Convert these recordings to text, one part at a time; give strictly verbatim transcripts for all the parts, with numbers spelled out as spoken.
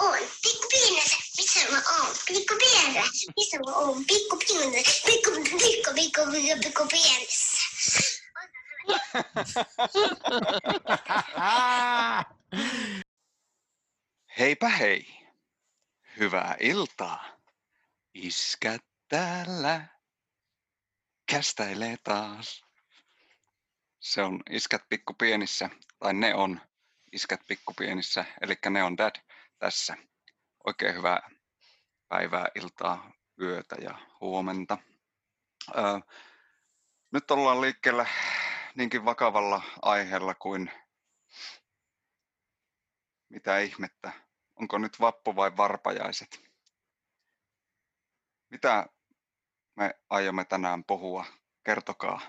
on pikkupienensä, missä mä oon? Pikkupienensä, missä mä oon? Pikkupienensä, pikku, pikku, pikku, pikku, pikkupienensä. Heipä hei. Hyvää iltaa. Iskä täällä kästäilee taas. Se on Iskät pikkupienissä, tai ne on Iskät pikkupienissä, eli ne on Dad tässä. Oikein hyvää päivää, iltaa, yötä ja huomenta. Öö, nyt ollaan liikkeellä niinkin vakavalla aiheella kuin mitä ihmettä. Onko nyt vappu vai varpajaiset? Mitä me aiomme tänään puhua? Kertokaa,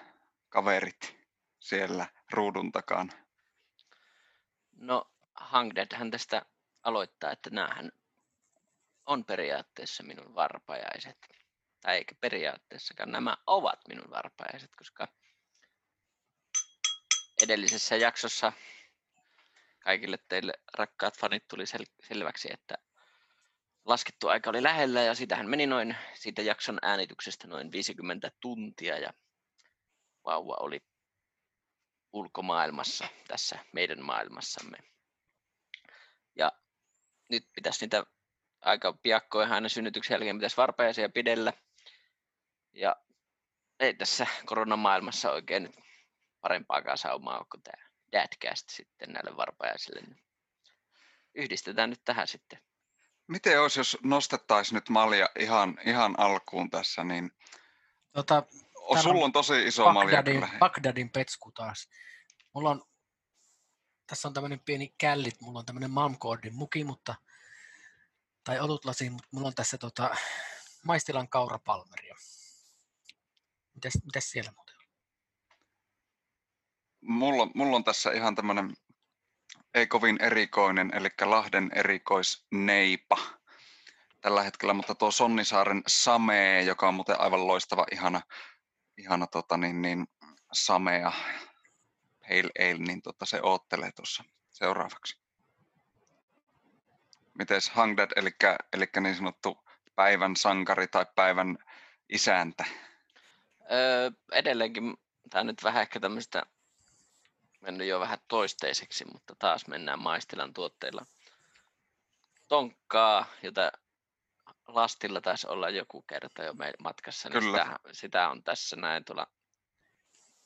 kaverit siellä ruudun takaan. No, Hangdadhan tästä aloittaa, että näähän on periaatteessa minun varpajaiset. Tai eikä periaatteessakaan, nämä ovat minun varpajaiset, koska edellisessä jaksossa kaikille teille rakkaat fanit tuli sel- selväksi, että laskettu aika oli lähellä ja siitähän meni noin, siitä jakson äänityksestä noin viisikymmentä tuntia ja vauva oli ulkomaailmassa, tässä meidän maailmassamme. Ja nyt pitäisi niitä aika piakkoja aina synnytyksen jälkeen pitäisi varpajaisia pidellä. Ja ei tässä koronamaailmassa oikein nyt parempaakaan saumaa ole kuin tämä Dadcast sitten näille varpajaisille. Yhdistetään nyt tähän sitten. Miten olisi, jos nostettaisiin nyt malja ihan, ihan alkuun tässä, niin tota, o, sulla on tosi iso malja. Bagdadin petsku taas. Mulla on, tässä on tämmöinen pieni källit, mulla on tämmöinen Malmgårdin muki, mutta, tai olutlasi, mutta mulla on tässä tota, maistilan kaurapalmeria. Mitäs, mitäs siellä muuten on? Mulla, mulla on tässä ihan tämmöinen ei kovin erikoinen, eli Lahden erikoisneipa tällä hetkellä, mutta tuo Sonnisaaren samee, joka on muuten aivan loistava, ihana, ihana tota niin, niin, samea pale ale, niin tota, se oottelee tuossa seuraavaksi. Mites Hangdad, eli, eli niin sanottu päivän sankari tai päivän isäntä? Öö, edelleenkin, tämä nyt vähän ehkä tämmöistä mennyt jo vähän toisteiseksi, mutta taas mennään maistilan tuotteilla tonkkaa, jota Lastilla taisi olla joku kerta jo matkassa. Niin sitä, sitä on tässä näin tuolla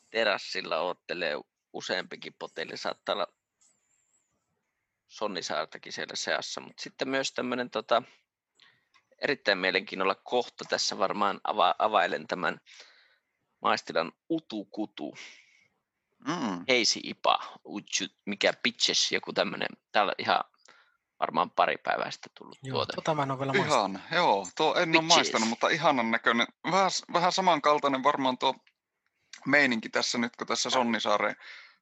terassilla oottelee useampikin poteli. Saattaa olla Sonnisaartakin siellä seassa, mutta sitten myös tämmöinen tota, erittäin mielenkiinnolla kohta tässä varmaan ava- availen tämän maistilan utukutu. Mm. Heisi-ipa, mikä pitches, joku tämmöinen. Täällä ihan varmaan pari päivää sitten tullut joo, tuote. Joo, tota mä en ole vielä maistanut. Ihan, joo, tuo en pitches. ole maistanut, mutta ihanan näköinen. Vähän, vähän samankaltainen varmaan tuo meininki tässä nyt, kun tässä Sonnisaaren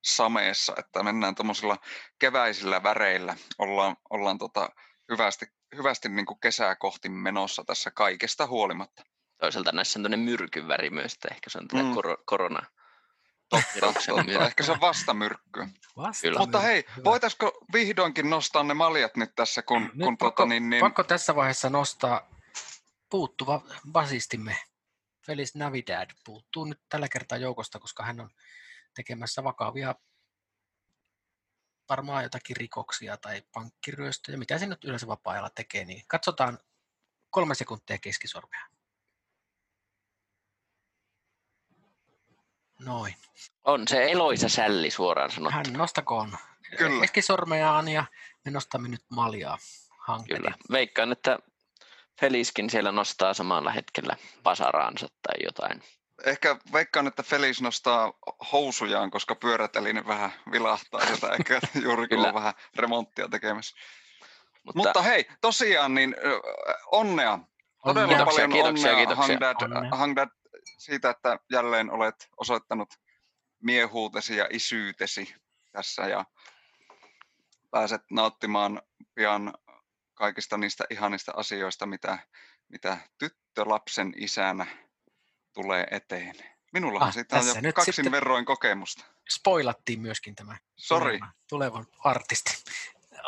sameessa, että mennään tuommoisilla keväisillä väreillä. Ollaan, ollaan tota hyvästi, hyvästi niin kuin kesää kohti menossa tässä kaikesta huolimatta. Toisaalta näissä on tuonne myrkyn väri myös, että ehkä se on tätä mm. kor- koronaa. Totta, totta. Ehkä se on vastamyrkkyä. Vastamyrkky. Mutta hei, voitaisko vihdoinkin nostaa ne maljat nyt tässä, kun... Nyt kun pakko, tota, niin, niin... pakko tässä vaiheessa nostaa puuttuva basistimme. Feliz Navidad puuttuu nyt tällä kertaa joukosta, koska hän on tekemässä vakavia varmaan jotakin rikoksia tai pankkiryöstöjä. Mitä se nyt yleensä vapaa-ajalla tekee, niin katsotaan kolme sekuntia keskisormea. Noin. On se eloisa sälli suoraan sanottu. Hän nostakoon keskisormeaan ja me nostamme nyt maljaa hankeliin. Kyllä. Veikkaan, että Feliskin siellä nostaa samalla hetkellä pasaraansa tai jotain. Ehkä veikkaan, että Felis nostaa housujaan, koska pyöräteline vähän vilahtaa sieltä ehkä juuri kun on vähän remonttia tekemässä. Mutta, Mutta hei, tosiaan niin onnea. Todella onnea. paljon kiitoksia, onnea, kiitoksia. Hangdad. Siitä, että jälleen olet osoittanut miehuutesi ja isyytesi tässä ja pääset nauttimaan pian kaikista niistä ihanista asioista, mitä, mitä tyttölapsen isänä tulee eteen. Minullahan ah, siitä on jo kaksin verroin kokemusta. Spoilattiin myöskin tämä Sorry. tulevan artisti.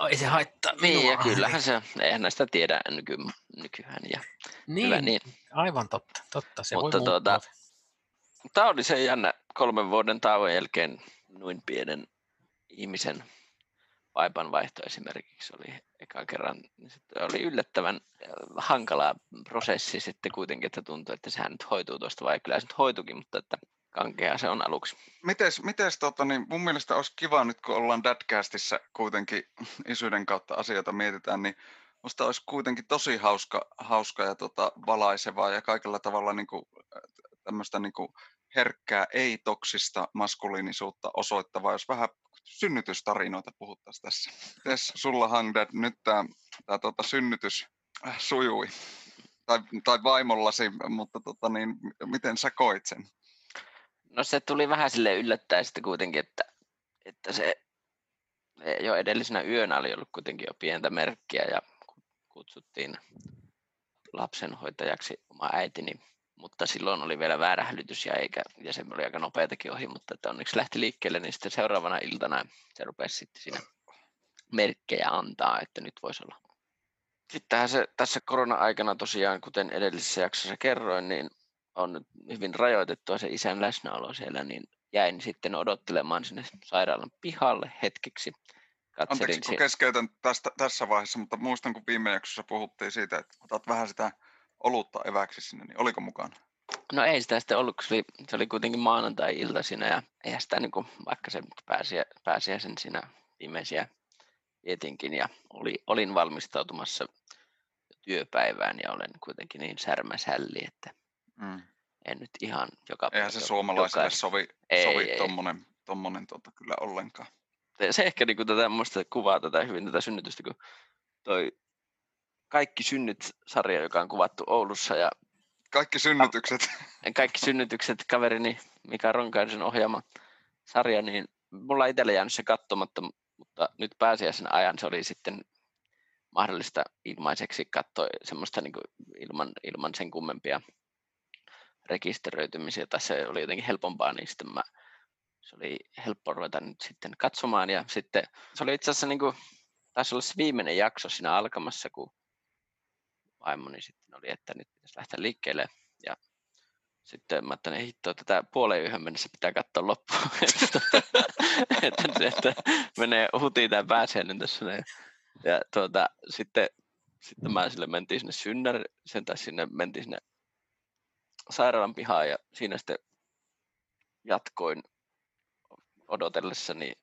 ei se haittaa. Niin, ja kyllähän se, eihän näistä tiedä nyky, nykyään. Ja niin, kyllä, niin, aivan totta. totta se Mutta voi tuota, tämä oli se jännä kolmen vuoden tauon jälkeen noin pienen ihmisen vaipanvaihto esimerkiksi oli eka kerran. Sitten oli yllättävän hankala prosessi sitten kuitenkin, että tuntui, että sehän nyt hoituu tuosta, vai kyllä se nyt hoitukin, mutta että kankeaa se on aluksi. Mites, mites, tota, niin mun mielestä olisi kiva nyt, kun ollaan Dadcastissa kuitenkin isyyden kautta asioita mietitään, niin musta olisi kuitenkin tosi hauska, hauska ja tota, valaisevaa ja kaikella tavalla niin kuin, tämmöistä niin kuin herkkää, ei-toksista maskuliinisuutta osoittavaa, jos vähän synnytystarinoita puhuttaisiin tässä. Tess, sulla Hangdad, nyt tämä, tämä tota, synnytys sujui, tai, tai vaimollasi, mutta tota, niin, miten sä koit sen? No se tuli vähän silleen yllättäen sitten kuitenkin, että, että se jo edellisenä yönä oli ollut kuitenkin jo pientä merkkiä ja kutsuttiin lapsenhoitajaksi oma äitini, mutta silloin oli vielä väärä hälytys ja, eikä, ja se oli aika nopeatakin ohi, mutta että onneksi lähti liikkeelle, niin sitten seuraavana iltana se rupesi sitten siinä merkkejä antaa, että nyt voisi olla. Sittenhän se tässä korona-aikana tosiaan, kuten edellisessä jaksossa kerroin, niin on hyvin rajoitettua se isän läsnäolo siellä, niin jäin sitten odottelemaan sinne sairaalan pihalle hetkeksi. Katselin Anteeksi, kun keskeytän tästä, tässä vaiheessa, mutta muistan, kun viime jaksossa puhuttiin siitä, että otat vähän sitä olutta eväksi sinne, niin oliko mukana? No ei sitä sitten ollut, se oli, se oli kuitenkin maanantai-ilta siinä, ja eihän sitä niin kuin, vaikka se pääsiä, pääsiäisen siinä viimeisiä vietinkin, ja oli, olin valmistautumassa työpäivään, ja olen kuitenkin niin särmäsälli, että Mm. En nyt ihan joka päivä. Eihän se suomalaisille joka... sovi, sovi tuommoinen tommonen tota kyllä ollenkaan. Se ehkä niinku tätä muista kuvaa tätä hyvin tätä synnytystä, kun toi Kaikki synnyt-sarja, joka on kuvattu Oulussa. Ja Kaikki synnytykset. Kaikki synnytykset, kaverini Mika Ronkaisen ohjaama sarja, niin mulla itsellä jäänyt se katsomatta, mutta nyt pääsiäisen ajan se oli sitten mahdollista ilmaiseksi katsoa semmoista niinku ilman, ilman sen kummempia rekisteröitymisiä, tai se oli jotenkin helpompaa, niin sitten mä, se oli helppo ruveta nyt sitten katsomaan, ja sitten se oli itse asiassa niin kuin, taisi olla se viimeinen jakso siinä alkamassa, kun vaimoni sitten oli, että nyt pitäisi lähteä liikkeelle, ja sitten mä ajattelin, hittoa, tätä puoleen yhden mennessä pitää katsoa loppuun, että se, että menee hutiin tai pääsee nyt tässä, ja tuota, sitten, sitten mä sille mentiin sinne synnär, sen taas sinne mentiin sinne sairaalan pihaan ja siinä sitten jatkoin odotellessani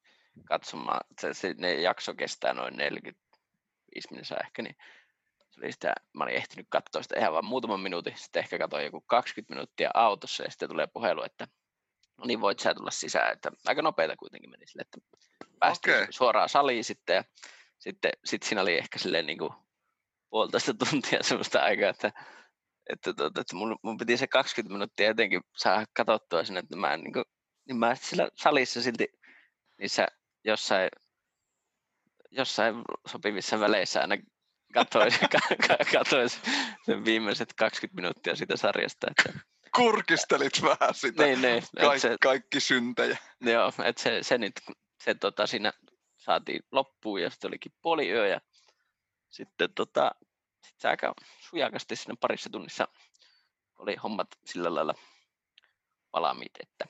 katsomaan. Se, se ne jakso kestää noin neljäkymmentäviisi minuuttia ehkä, niin se oli sitä, mä olin ehtinyt katsoa sitä ihan vaan muutaman minuutin, sitten ehkä katsoin joku kaksikymmentä minuuttia autossa ja sitten tulee puhelu, että no niin voit sä tulla sisään, että aika nopeita kuitenkin meni sille, että päästiin okay. suoraan saliin sitten ja sitten sit siinä oli ehkä silleen niin kuin puolitoista tuntia semmoista aikaa, että Että, että, että mun, mun piti se kaksikymmentä minuuttia jotenkin saada katsottua sinne, että mä en niin kuin, niin mä sillä salissa silti niissä jossain, jossain sopivissa väleissä aina katsoin, katsoin sen viimeiset kaksikymmentä minuuttia siitä sarjasta. Että, kurkistelit vähän sitä, niin, niin, Kaik, se, kaikki syntejä. Joo, että se, se nyt, se tota, siinä saatiin loppuun ja sitten olikin puoli yö ja sitten tota, sitten se aika sujakasti siinä parissa tunnissa oli hommat sillä lailla valmiit, että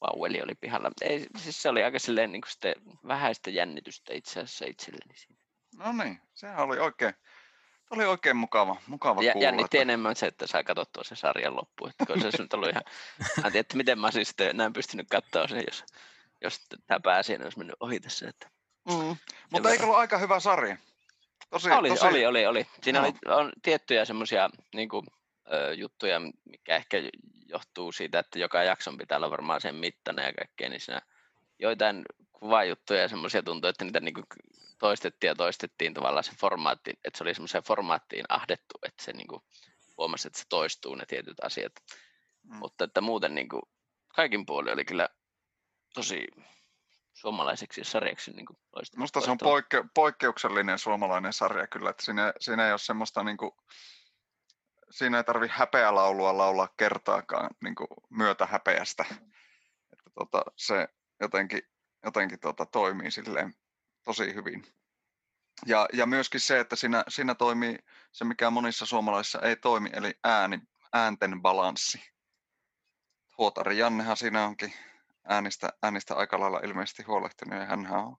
vaueli oli pihalla. Ei, siis se oli aika silleen, niin kuin vähäistä jännitystä itse asiassa itselleni siinä. No niin, sehän oli oikein, oli oikein mukava, mukava ja, kuulla. Jännitti enemmän se, että saa katsottua sen sarjan loppuun. Että kun se olisi nyt ollut ihan, mä en tiedä, että miten mä olisin sitten enää pystynyt katsoa sen, jos, jos tämä pääsiäinen olisi mennyt ohi tässä. Että... Mm. Mutta eikö ollut aika hyvä sarja? Tosi, oli, tosi... oli, oli, oli. Siinä no. oli, on tiettyjä semmoisia niin kuin, ö, juttuja, mikä ehkä johtuu siitä, että joka jakson pitää olla varmaan sen mittana ja kaikkea, niin siinä joitain kuvajuttuja ja semmoisia tuntuu, että niitä niin kuin toistettiin ja toistettiin tavallaan se formaatti, että se oli semmoiseen formaattiin ahdettu, että se niin kuin huomasi, että se toistuu ne tietyt asiat, mm. mutta että muuten niin kuin, kaikin puolin oli kyllä tosi... suomalaiseksi sarjaksi niin kuin loistava. Musta se on poikke- poikkeuksellinen suomalainen sarja kyllä, että siinä, siinä ei ole semmoista niin kuin, siinä ei tarvi häpeälaulua laulaa kertaakaan niin kuin myötä häpeästä. Että tota, se jotenkin, jotenkin tota, toimii silleen tosi hyvin. Ja, ja myöskin se, että siinä, siinä toimii se, mikä monissa suomalaisissa ei toimi, eli ääni, äänten balanssi. Huotari Jannehan siinä onkin äänistä, äänistä aika lailla ilmeisesti huolehtinut, ja hänhän on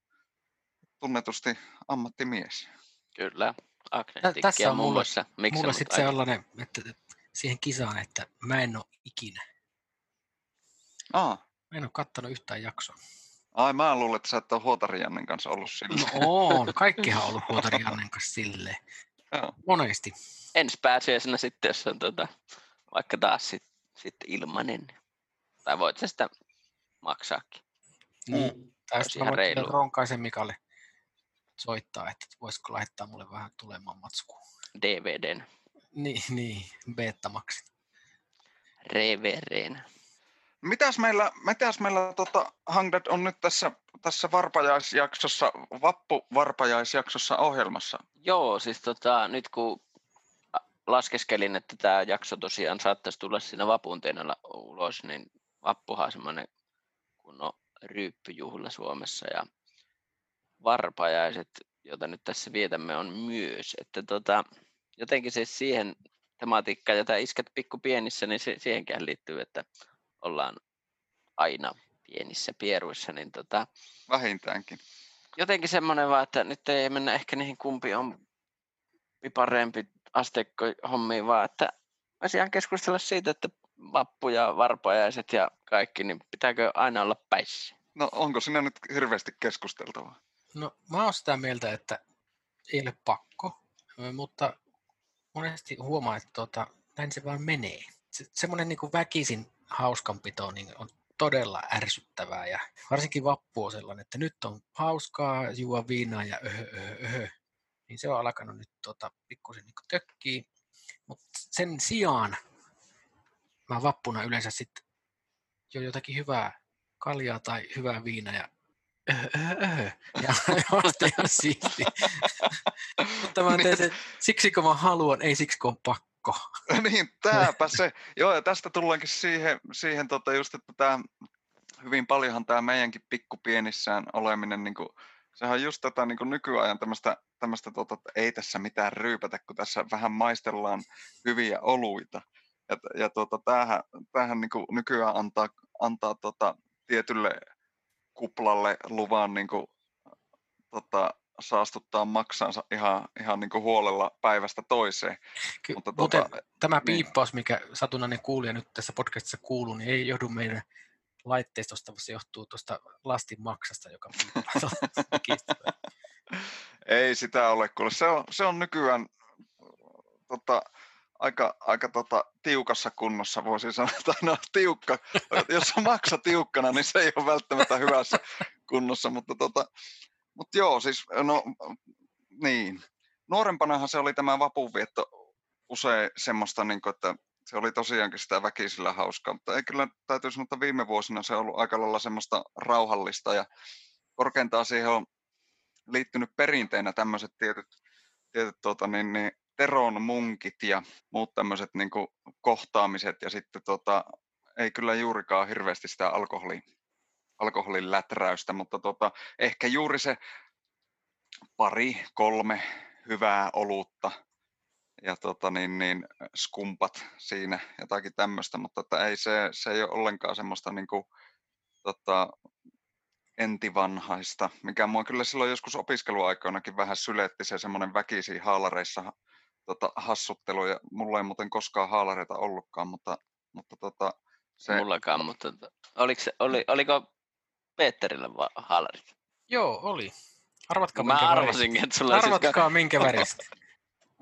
tunnetusti ammattimies. Kyllä, akreditikkiä muun muassa. Mulla sitten se sellainen, että siihen kisaan, että mä en ole ikinä. Aa. Mä en ole kattonut yhtään jaksoa. Ai, mä luulen, että sä et ole Huotari Jannen kanssa ollut silleen. No oon, kaikkihan on ollut Huotari Jannen kanssa silleen. Monesti. Ensi pääsiäisenä sitten, jos on tota, vaikka taas sitten sit ilmanen. Tai voit sä sitä maksaakin. Niin, mm. Tai sitten mä voin Ronkaisen Mikalle soittaa, että voisiko laittaa mulle vähän tulemaan matskuun. D V D:n. Niin, niin, beta-maksi. Revereen. Mitäs meillä, mitäs meillä tota, Hangdad on nyt tässä, tässä varpajaisjaksossa, vappuvarpajaisjaksossa ohjelmassa? Joo, siis tota, nyt kun laskeskelin, että tämä jakso tosiaan saattaisi tulla siinä vapun tienoilla ulos, niin vappuhan semmoinen kunnon ryyppyjuhla Suomessa, ja varpajaiset, jota nyt tässä vietämme, on myös. Että tota, jotenkin siis siihen tematiikkaan, jota iskät pikkupienissä, niin se, siihenkään liittyy, että ollaan aina pienissä pieruissa, niin tota, vähintäänkin. Jotenkin semmoinen vaan, että nyt ei mennä ehkä niihin kumpi on parempi asteikkohommiin, vaan että asiaan keskustella siitä, että vappu ja varpajaiset ja kaikki, niin pitääkö aina olla päissä? No onko sinä nyt hirveästi keskusteltavaa? No mä oon sitä mieltä, että ei ole pakko, mutta monesti huomaa, että tuota, näin se vaan menee. Se, semmoinen niin kuin väkisin hauskanpito niin on todella ärsyttävää, ja varsinkin vappu on sellainen, että nyt on hauskaa, juo viinaa ja öhö, öhö, öhö. Niin se on alkanut nyt tota, pikkusen niin tökkiä, mutta sen sijaan mä vappuna yleensä sitten jo jotakin hyvää kaljaa tai hyvää viinaa ja öhö, öhö, öhö. Ja on ihan siisti. Mutta mä teen sen siksi, kun mä haluan, ei siksi, kun on pakko. Niin, tämäpä se. Joo, ja tästä tullaankin siihen, siihen tota just, että tämä, hyvin paljonhan tämä meidänkin pikkupienissään oleminen, niin kuin, sehän on just tätä niin kuin nykyajan tämmöistä, tämmöistä tota, että ei tässä mitään ryypätä, kun tässä vähän maistellaan hyviä oluita. Ja, ja tota, tämähän, tämähän niin kuin nykyään antaa, antaa tota, tietylle kuplalle luvan niin kuin, tota, saastuttaa maksansa ihan, ihan niin kuin huolella päivästä toiseen. Ky- Mutta tuota, muuten tämä piippaus, mikä satunnainen kuulija nyt tässä podcastissa kuuluu, niin ei johdu meidän laitteistosta, vaan se johtuu tuosta lastin maksasta, joka ei sitä ole. Kuule. Se on, se on nykyään tota, aika, aika tota, tiukassa kunnossa, voisin sanoa, että no, tiukka. Jos on maksa tiukkana, niin se ei ole välttämättä hyvässä kunnossa, mutta tota, Mut joo, siis no niin. Nuorempanahan se oli tämä vapunvietto usein semmoista, niin kuin, että se oli tosiaankin sitä väkisillä hauskaa, mutta ei kyllä täytyy sanoa, että viime vuosina se on ollut aika lailla semmoista rauhallista, ja korkeintaan siihen on liittynyt perinteinä tämmöiset tietyt, tietyt tuota, niin, niin, teron munkit ja muut tämmöiset niin kuin kohtaamiset, ja sitten tuota, ei kyllä juurikaan hirveästi sitä alkoholia. alkoholin läträystä, mutta tota, ehkä juuri se pari, kolme hyvää olutta ja tota, niin, niin, skumpat siinä, jotakin tämmöistä, mutta että ei, se, se ei ole ollenkaan semmoista niin kuin, tota, entivanhaista, mikä mua kyllä silloin joskus opiskeluaikoinakin vähän syletti se semmoinen väkisiin haalareissa tota, hassuttelu, ja mulla ei muuten koskaan haalareita ollutkaan, mutta, mutta tota, se... Mullakaan, mutta oliko, oli, oliko Peterillä haalarit? Joo, oli. Arvatkaa, no, minkä arvasin, että sulla Arvatkaa siis... minkä väristä.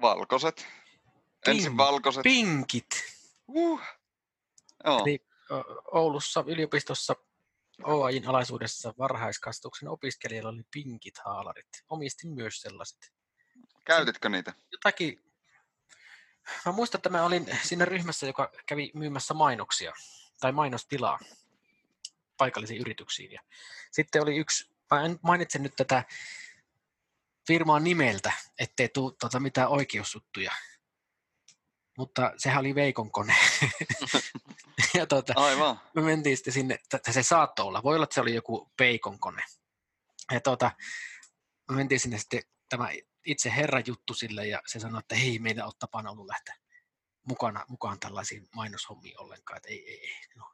Valkoiset. Pink, Ensin valkoiset. Pinkit. Uh. Eli Oulussa yliopistossa O A J:n alaisuudessa varhaiskasvatuksen opiskelijalla oli pinkit haalarit. Omistin myös sellaiset. Käytitkö niitä? Jotakin. Mä muistan, että mä olin siinä ryhmässä, joka kävi myymässä mainoksia tai mainostilaa paikallisiin yrityksiin. Ja sitten oli yksi, mä en mainitse nyt tätä firmaa nimeltä, ettei tule tuota mitään oikeusjuttuja, mutta sehän oli Veikon kone. Ja tuota, aivan. Me mentiin sitten sinne, että se saattoi olla, voi olla, että se oli joku Veikon kone. Ja tuota, mä mentiin sinne sitten tämä itse herra juttu sille ja se sanoi, että hei, meillä on tapana ollut lähteä mukana, mukaan tällaisiin mainoshommiin ollenkaan, että ei, ei, ei. No.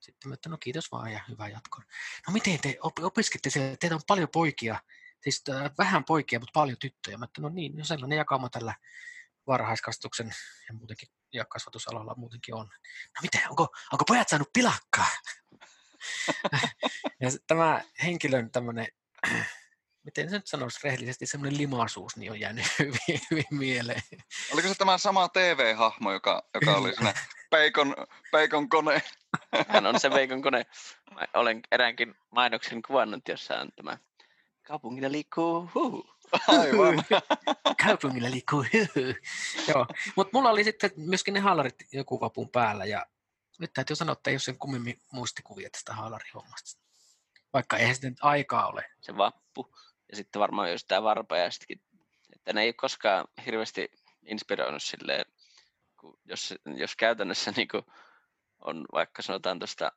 Sitten mä että no kiitos vaan ja hyvää jatkoa. No miten te opiskette siellä, teitä on paljon poikia, siis vähän poikia, mutta paljon tyttöjä. Mä että no niin, no sellainen jakauma tällä varhaiskasvatuksen ja muutenkin ja kasvatusalalla muutenkin on. No miten, onko, onko pojat saanut pilakkaa? Ja tämä henkilön tämmöinen, miten se nyt sanoisi rehellisesti, semmoinen limaisuus niin on jäänyt hyvin, hyvin mieleen. Oliko se tämä sama T V-hahmo, joka, joka oli siinä peikon, peikon kone? Hän on se peikon kone. Mä olen eräänkin mainoksen kuvannut, jossa on tämä kaupungilla liikkuu huuhu. Aivan. Kaupungilla liikkuu huuhu. Joo, mutta mulla oli sitten myöskin ne haalarit joku vapun päällä ja nyt täytyy sanoa, että ei ole sen kummemmin muistikuvia tästä haalarihommasta. Vaikka eihän sitten aikaa ole. Se vappu ja sitten varmaan myös tämä varpa ja sittenkin, että ne ei ole koskaan hirveästi inspiroinut silleen, kun jos, jos käytännössä niin kuin on vaikka sanotaan tuosta,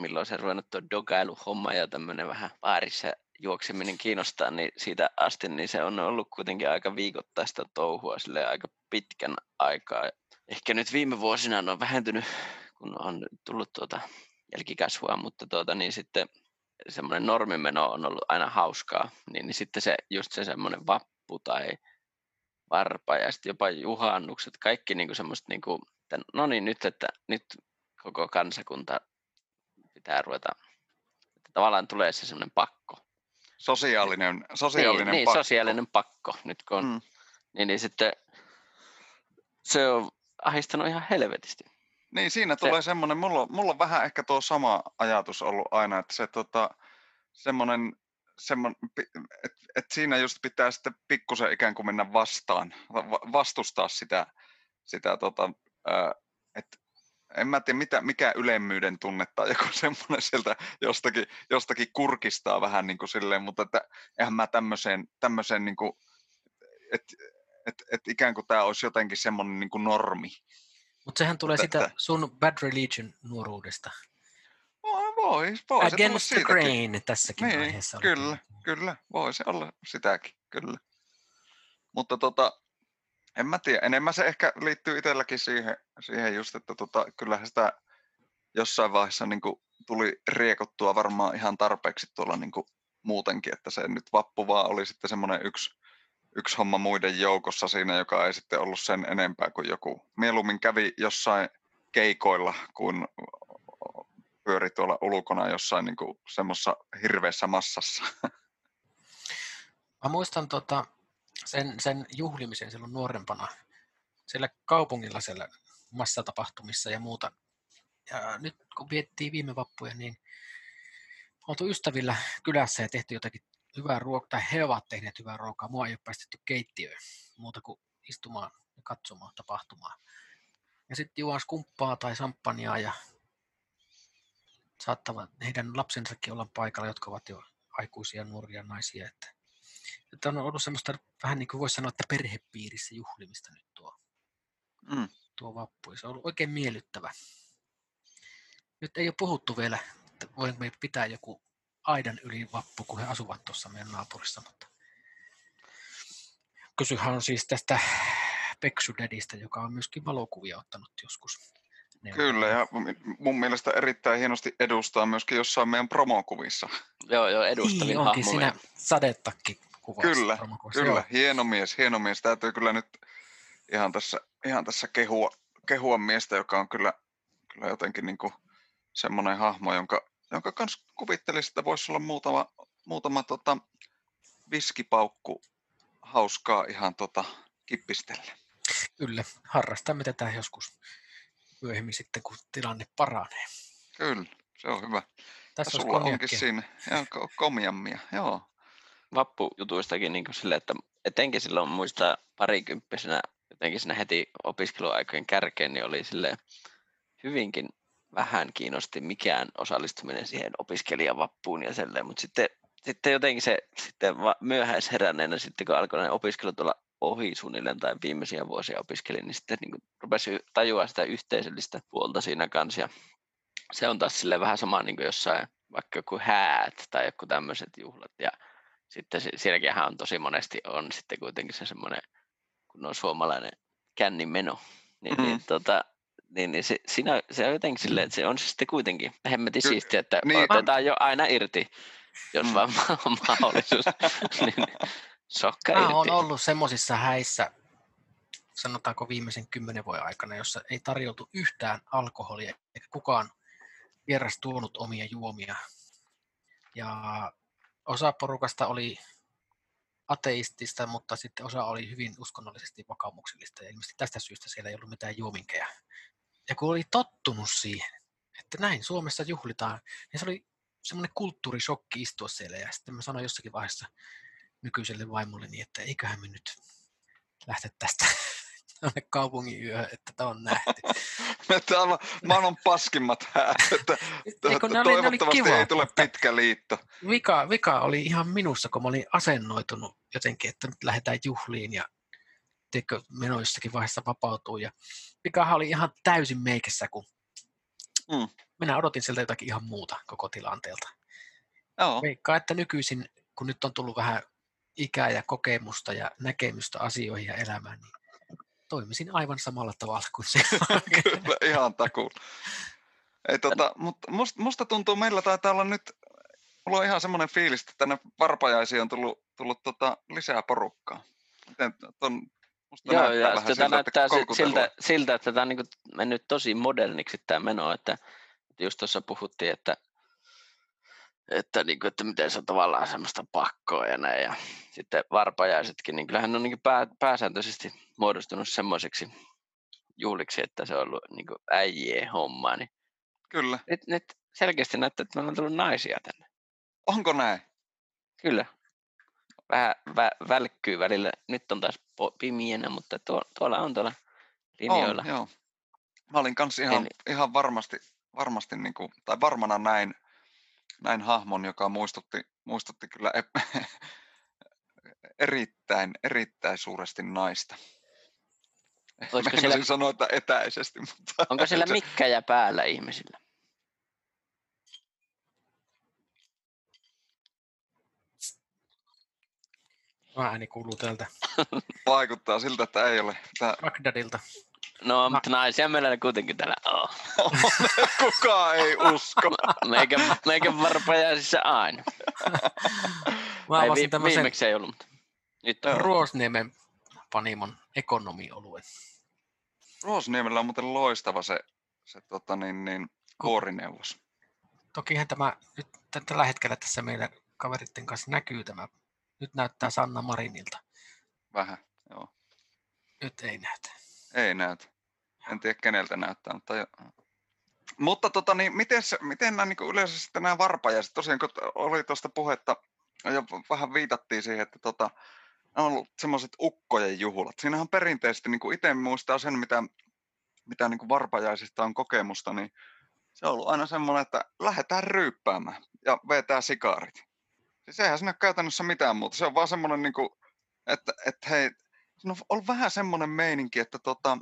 milloin se on ruvennut tuo dogailuhomma ja tämmöinen vähän baarissa juokseminen kiinnostaa, niin siitä asti niin se on ollut kuitenkin aika viikoittaista touhua silleen aika pitkän aikaa. Ehkä nyt viime vuosina on vähentynyt, kun on tullut tuota jälkikasvua, mutta tuota, niin sitten semmoinen normimeno on ollut aina hauskaa. Niin, niin sitten se, just se semmoinen vappu tai varpa ja sitten jopa juhannukset, kaikki niinku semmoiset, niinku, että no niin nyt, että nyt koko kansakunta pitää ruveta. Että tavallaan tulee se semmoinen pakko. Sosiaalinen, sosiaalinen niin, pakko. Niin, sosiaalinen pakko. Nyt kun on, mm. niin, niin sitten se on ahdistanut ihan helvetisti. Niin, siinä se tulee semmoinen, mulla, mulla on vähän ehkä tuo sama ajatus ollut aina, että se tota, semmoinen, semmoinen että et siinä just pitää sitten pikkusen ikään kuin mennä vastaan, va- vastustaa sitä, sitä tota, että en mä tiedä mitä, mikä ylemmyyden tunne tai joku semmoinen sieltä jostakin, jostakin kurkistaa vähän niin kuin silleen, mutta että eihän mä tämmöiseen, tämmöiseen niin kuin, että et, et ikään kuin tämä olisi jotenkin semmoinen niin kuin normi. Mutta sehän tulee Tätä. sitä sun Bad Religion -nuoruudesta. Voi, voi, voi. Against the Grain tässäkin niin, vaiheessa. Oli. Kyllä, kyllä, voi se olla sitäkin, kyllä. Mutta tota, en mä tiedä, enemmän se ehkä liittyy itselläkin siihen, siihen just, että tota, kyllähän sitä jossain vaiheessa niin kuin tuli riekottua varmaan ihan tarpeeksi tuolla niin kuin muutenkin, että se nyt vappu vaan oli sitten semmoinen yksi Yksi homma muiden joukossa siinä, joka ei sitten ollut sen enempää kuin joku. Mieluummin kävi jossain keikoilla, kun pyöri tuolla ulkona jossain niin kuin semmoisessa hirveässä massassa. Mä muistan tota, sen, sen juhlimisen silloin nuorempana siellä kaupungilla, siellä massatapahtumissa ja muuta. Ja nyt kun viettiin viime vappuja, niin oltu ystävillä kylässä ja tehty jotakin hyvää ruokaa, tai he ovat tehneet hyvää ruokaa. Mua ei ole päästetty keittiöön muuta kuin istumaan ja katsomaan tapahtumaa. Ja sitten juon skumppaa tai samppaniaa ja saattavat heidän lapsensakin olla paikalla, jotka ovat jo aikuisia, nuoria naisia. Että, että on ollut semmoista vähän niin kuin voisi sanoa, että perhepiirissä juhlimista nyt tuo, mm. tuo vappu. Se on ollut oikein miellyttävä. Nyt ei ole puhuttu vielä, että voinko me pitää joku aidan yli vappu, kun he asuvat tuossa meidän naapurissa, mutta kysyhän on siis tästä Peksu-Dadista, joka on myöskin valokuvia ottanut joskus. Kyllä, ja mun mielestä erittäin hienosti edustaa myöskin jossain meidän promokuvissa. Joo, joo, edustavin hahmoja. Onkin siinä sadetakki kuvassa. Kyllä, kyllä, joo. hieno mies, hieno mies. Täytyy kyllä nyt ihan tässä, ihan tässä kehua, kehua miestä, joka on kyllä, kyllä jotenkin niin kuin semmoinen hahmo, jonka jonka kanssa kuvittelisi, että voisi olla muutama, muutama tota, viskipaukku hauskaa ihan tota, kippistellä. Kyllä, harrastamme tätä joskus myöhemmin sitten, kun tilanne paranee. Kyllä, se on hyvä. Tässä sulla onkin siinä komiammia, joo. Vappujutuistakin niin silleen, että etenkin silloin muistaa parikymppisenä, jotenkin siinä heti opiskeluaikojen kärkeen, niin oli silleen hyvinkin vähän kiinnosti mikään osallistuminen siihen opiskelijavappuun ja selleen, mutta sitten, sitten jotenkin se sitten myöhäisheränneenä, sitten kun alkoi ne opiskelut tulla ohi suunnilleen tai viimeisiä vuosia opiskelin, niin sitten niin rupesi tajua sitä yhteisöllistä puolta siinä kanssa. Ja se on taas silleen vähän sama niin kuin jossain vaikka joku häät tai joku tämmöiset juhlat ja sitten sielläkinhän on tosi monesti on sitten kuitenkin se semmoinen, kun on suomalainen kännin meno, niin, mm. niin, tota, niin, niin se, siinä, se on jotenkin silleen, että se on se sitten kuitenkin hemmetin siistiä, että niin, otetaan jo aina irti, jos mm. vaan on mahdollisuus. niin, sokka irti. Mä oon ollut semmoisissa häissä, sanotaanko viimeisen kymmenen vuoden aikana, jossa ei tarjoutu yhtään alkoholia, eikä kukaan vieras tuonut omia juomia. Ja osa porukasta oli ateistista, mutta sitten osa oli hyvin uskonnollisesti vakaumuksellista. Ja ilmeisesti tästä syystä siellä ei ollut mitään juominkeja. Ja kun oli tottunut siihen, että näin Suomessa juhlitaan, niin se oli semmoinen kulttuurishokki istua siellä. Ja sitten mä sanoin jossakin vaiheessa nykyiselle vaimolleni, että eiköhän me nyt lähteä tästä tuonne kaupungin yöhön, että tämä on nähty. Täällä maailman paskimmat häät, että toivottavasti ei tule pitkä liitto. Vika, vika oli ihan minussa, kun mä olin asennoitunut jotenkin, että nyt lähdetään juhliin ja tiedätkö, meno jossakin vaiheessa vapautuu. Ja vikahan oli ihan täysin meikässä, kun mm. minä odotin sieltä jotakin ihan muuta koko tilanteelta. Oh. Veikkaan, että nykyisin, kun nyt on tullut vähän ikää ja kokemusta ja näkemystä asioihin ja elämään, niin toimisin aivan samalla tavalla kuin se. Kyllä, ihan takuun. Ei, tota, mutta must, musta tuntuu, meillä taitaa olla nyt, mulla on ihan semmoinen fiilis, että tänne varpajaisiin on tullut, tullut tota, lisää porukkaa. Miten, ton, musta joo, näyttää ja siltä, näyttää että siltä, siltä, että tämä on niin mennyt tosi moderniksi tämä meno, että just tuossa puhuttiin, että Että, niin kuin, että miten se on tavallaan semmoista pakkoa ja näin. Ja sitten varpajaisetkin, niin kyllähän ne on niin pää, pääsääntöisesti muodostunut semmoiseksi juhliksi, että se on ollut niin äijien hommaa. Niin kyllä. Nyt, nyt selkeästi näyttää, että meillä on tullut naisia tänne. Onko näin? Kyllä. Vähän vä, välkkyy välillä. Nyt on taas pimienä, mutta tuo, tuolla on tuolla linjoilla. On, joo. Mä olin kanssa ihan, Eli... ihan varmasti, varmasti niin kuin, tai varmana näin. Näin hahmon, joka muistutti, muistutti kyllä e- erittäin, erittäin suuresti naista. Menisin siellä... sanoa, että etäisesti. Mutta onko siellä se... mikkejä päällä ihmisillä? Ääni kuuluu täältä. Vaikuttaa siltä, että ei ole. Tää... Bagdadilta. No, Ma- mutta naisia meillä kuitenkin täällä on. Kukaan ei usko. Meikän, meikän varpajaisissa aina. Mä ei, vi- tämmösen... Viimeksi ei ollut, mutta nyt on. Ruosniemen Panimon ekonomiolue. Ruosniemellä on muuten loistava se, se tota niin, niin, vuorineuvos. Tokihan tämä nyt tällä hetkellä tässä meidän kaveritten kanssa näkyy tämä. Nyt näyttää Sanna Marinilta. Vähän, joo. Nyt ei näytä. Ei näytä. En tiedä keneltä näyttää, mutta jo. Mutta tota, niin miten, miten nämä niin yleensä sitten nämä varpajaiset, tosiaan kun oli tuosta puhetta, ja vähän viitattiin siihen, että tota, on ollut semmoiset ukkojen juhlat. Siinähän perinteisesti, niin kuin itse muistaa sen, mitä, mitä niin kuin varpajaisista on kokemusta, niin se on ollut aina semmoinen, että lähdetään ryyppäämään ja vetää sikaarit. Siis eihän siinä ole käytännössä mitään muuta. Se on vaan semmoinen, niin kuin, että, että hei, no, on ollut vähän semmoinen meininki, että tota,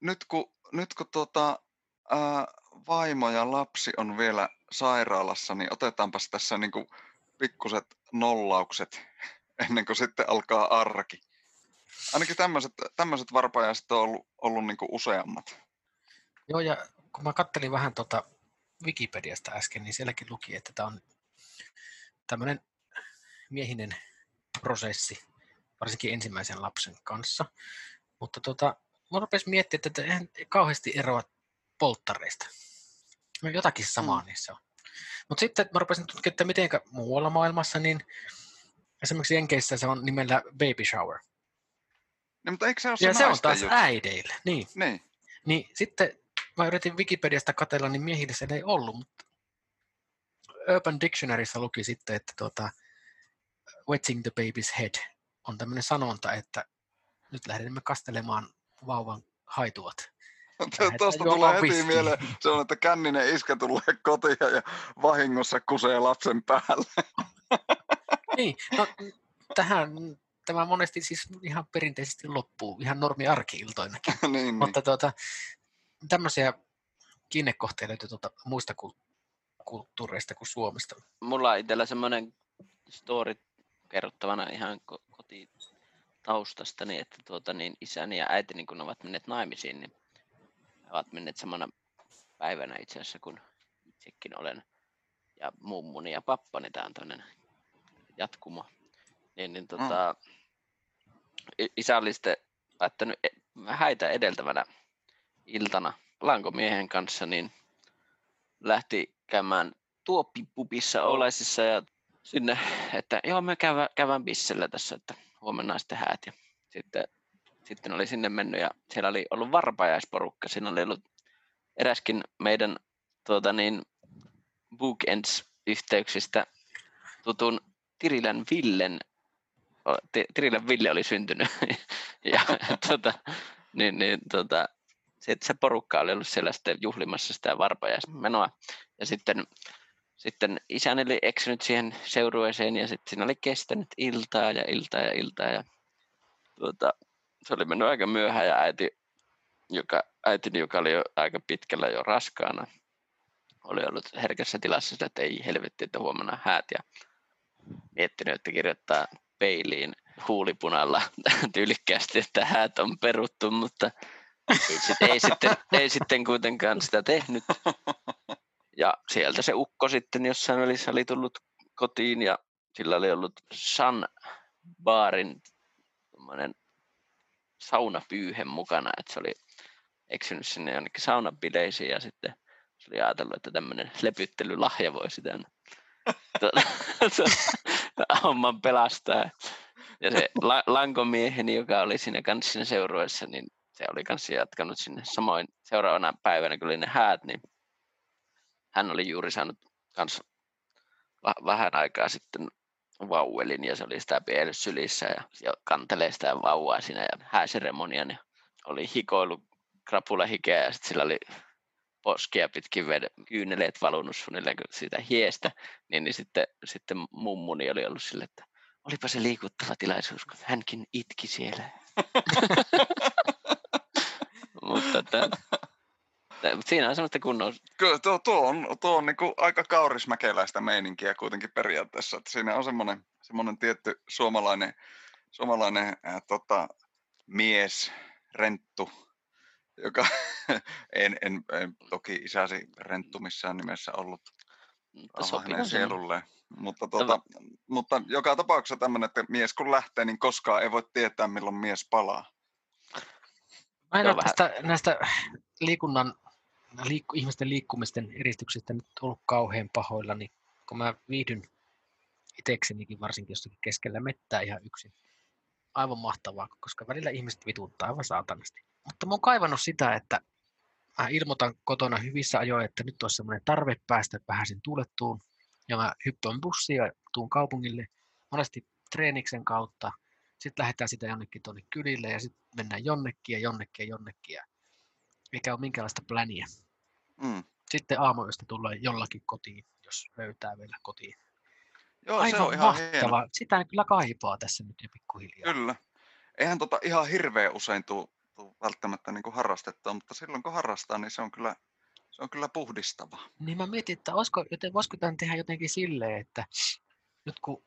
nyt kun, nyt kun tota, ää, vaimo ja lapsi on vielä sairaalassa, niin otetaanpas tässä niinku pikkuset nollaukset ennen kuin sitten alkaa arki. Ainakin tämmöiset varpajaiset on ollut, ollut niinku useammat. Joo, ja kun mä kattelin vähän tota Wikipediasta äsken, niin sielläkin luki, että tämä on tämmöinen miehinen prosessi. Varsinkin ensimmäisen lapsen kanssa. Mutta tota, mä rupesin miettimään, että eihän kauheasti eroa polttareista. No jotakin samaa mm. niissä on. Mutta sitten mä rupesin tutkimaan, että miten muualla maailmassa, niin esimerkiksi Jenkeissä se on nimellä baby shower. No, mutta eikö se ole se ja se on taas juttu äideille. Niin. Niin. Niin sitten mä yritin Wikipediasta katsella, niin miehille se ei ollut, mutta Urban Dictionaryssa luki sitten, että tuota, wetting the baby's head. On tämmöinen sanonta, että nyt lähdemme kastelemaan vauvan haituot. Tuosta tulee heti mieleen, se on, että känninen iskä tulee kotiin ja vahingossa kusee lapsen päälle. Niin, no, tähän, tämä monesti siis ihan perinteisesti loppuu, ihan normi arki-iltoinakin. niin, Mutta niin. Tuota, tämmöisiä kiinnekohteita löytyy tuota muista kulttuureista kuin Suomesta. Mulla on itsellä semmoinen story kerrottavana ihan kotitaustastani, että tuota, niin isäni ja äitini, kun ovat menneet naimisiin, niin ovat menneet samana päivänä itse asiassa, kun itsekin olen. Ja mummuni ja pappani, tämä on tämmöinen jatkumo. Niin, niin, tota, mm. Isä oli sitten laittanut häitä edeltävänä iltana lankomiehen kanssa, niin lähti käymään Tuopipubissa Oulaisissa ja sinne, että joo, me käydään, käydään bissellä tässä, että huomenna sitten häät. Ja sitten, sitten oli sinne mennyt ja siellä oli ollut varpajaisporukka. Siinä oli ollut eräskin meidän tuota niin, Bookends-yhteyksistä tutun Tirilän Villen. Tirilän Ville oli syntynyt. Ja tuota, niin, niin, tuota, se, se porukka oli ollut siellä sitten juhlimassa sitä varpajaismenoa. Ja sitten, sitten isäni oli eksynyt siihen seurueeseen ja sitten siinä oli kestänyt iltaa ja iltaa ja iltaa. Ja, tuota, se oli mennyt aika myöhään ja äiti, joka, äitini, joka oli jo aika pitkällä jo raskaana, oli ollut herkässä tilassa sitä, että ei helvetti, että huomenna häät ja miettinyt, että kirjoittaa peiliin huulipunalla tyylikkäästi, että häät on peruttu, mutta ei, sit, ei, sitten, ei sitten kuitenkaan sitä tehnyt. Ja sieltä se ukko sitten jossain välissä oli tullut kotiin ja sillä oli ollut Sun Barin saunapyyhe mukana, että se oli eksynyt sinne jonnekin saunapileisiin ja sitten oli ajatellut, että tämmöinen lepyttelylahja voi sitä tuota, homman pelastaa. Ja se la- lankomieheni, joka oli siinä kanssa siinä seurueessa, niin se oli kanssa jatkanut sinne samoin seuraavana päivänä, kun oli ne häät, niin hän oli juuri saanut kans va- vähän aikaa sitten vauvelin ja se oli sitä piellyt sylissä ja, ja kantelee sitä vauvaa siinä ja hääseremonian ja oli hikoillut krapulahikeä ja sitten sillä oli poskia pitkin veden, kyyneleet valunut suunnilleen siitä hiestä, niin, niin sitten, sitten mummuni oli ollut sille, että olipa se liikuttava tilaisuus, kun hänkin itki siellä. Mutta tämän, tämän, siinä on semmoista kunnon... Kyllä, tuo, tuo on, tuo on niin kuin aika kaurismäkeläistä meininkiä kuitenkin periaatteessa. Että siinä on semmoinen, semmoinen tietty suomalainen, suomalainen äh, tota, mies, renttu, joka en, en, en toki isäsi renttu missään nimessä ollut hänen sielulleen, mutta, tuota, mutta joka tapauksessa tämmöinen, että mies kun lähtee, niin koskaan ei voi tietää, milloin mies palaa. Mä en ole tästä, näistä liikunnan, liikku, ihmisten liikkumisten eristyksistä nyt ollut kauhean pahoillani, kun mä viihdyn itseksenikin varsinkin jossakin keskellä mettää ihan yksin. Aivan mahtavaa, koska välillä ihmiset vituttaa aivan saatanasti. Mutta mä oon kaivannut sitä, että mä ilmoitan kotona hyvissä ajoin, että nyt olisi semmoinen tarve päästä vähäisen tuulettuun. Ja mä hyppään bussiin ja tuun kaupungille monesti treeniksen kautta. Sitten lähdetään sitä jonnekin tuonne kylille ja sitten mennään jonnekin ja jonnekin ja jonnekin. Eikä ole minkäänlaista pläniä. Mm. Sitten aamuyöstä tullaan jollakin kotiin, jos löytää vielä kotiin. Joo, aivan se on ihan mahtavaa. Hieno. Sitä kyllä kaipaa tässä nyt jo pikkuhiljaa. Kyllä. Eihän tota ihan hirveän usein tule välttämättä niin kuin harrastettua, mutta silloin kun harrastaa, niin se on kyllä, se on kyllä puhdistava. Niin mä mietin, että olisiko, joten, voisiko tämän tehdä jotenkin silleen, että nyt kun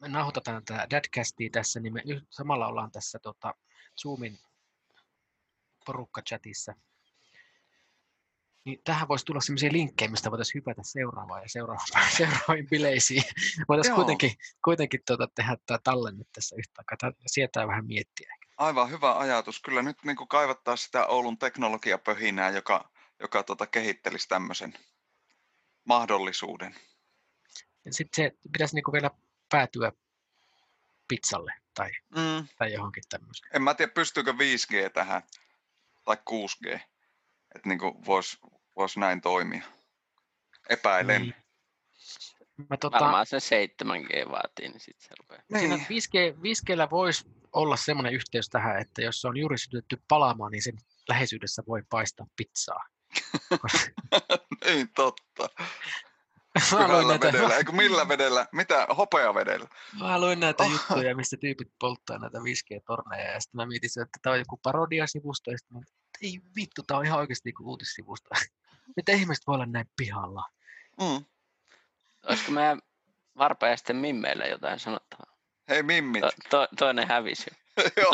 me nauhoitetaan tätä Dadcastia tässä, niin me samalla ollaan tässä tota, Zoomin porukka-chatissa. Niin tähän voisi tulla sellaisia linkkejä, mistä voitaisiin hypätä seuraavaan ja seuraavaan, seuraaviin bileisiin. Voitaisiin kuitenkin, kuitenkin tuota, tehdä tämä tallenne tässä yhtä aikaa. Sietää vähän miettiä. Aivan hyvä ajatus. Kyllä nyt niin kuin kaivattaa sitä Oulun teknologiapöhinää, joka, joka tuota, kehittelisi tämmöisen mahdollisuuden. Ja sitten se pitäisi niin kuin vielä päätyä pizzalle tai, mm. tai johonkin tämmöiseen. En mä tiedä, pystyykö viisi G tähän tai kuusi G. Että niin kuin vois, vois näin toimia. Epäilen. Niin. Mä tota... Varmaan se seitsemän G vaatii, niin sitten se rupeaa. Niin. viisi G, viisi G:llä voisi olla semmoinen yhteys tähän, että jos se on juuri sytytetty palaamaan, niin sen läheisyydessä voi paistaa pizzaa. Niin totta. Hyvällä näitä... vedellä, eikö millä vedellä? Mitä? Hopeavedellä? Mä luin näitä oh. juttuja, mistä tyypit polttaa näitä viisi G-torneja ja sitten mä mietin, että tämä on joku parodiasivusto ja sitten ei vittu, tämä on ihan oikeasti uutissivusto. Mitä ihmiset voi olla näin pihalla? Mm. Olisiko meidän varpajaisten mimmeillä jotain sanottavaa? Hei mimmit. To, to, toinen hävisi. Joo.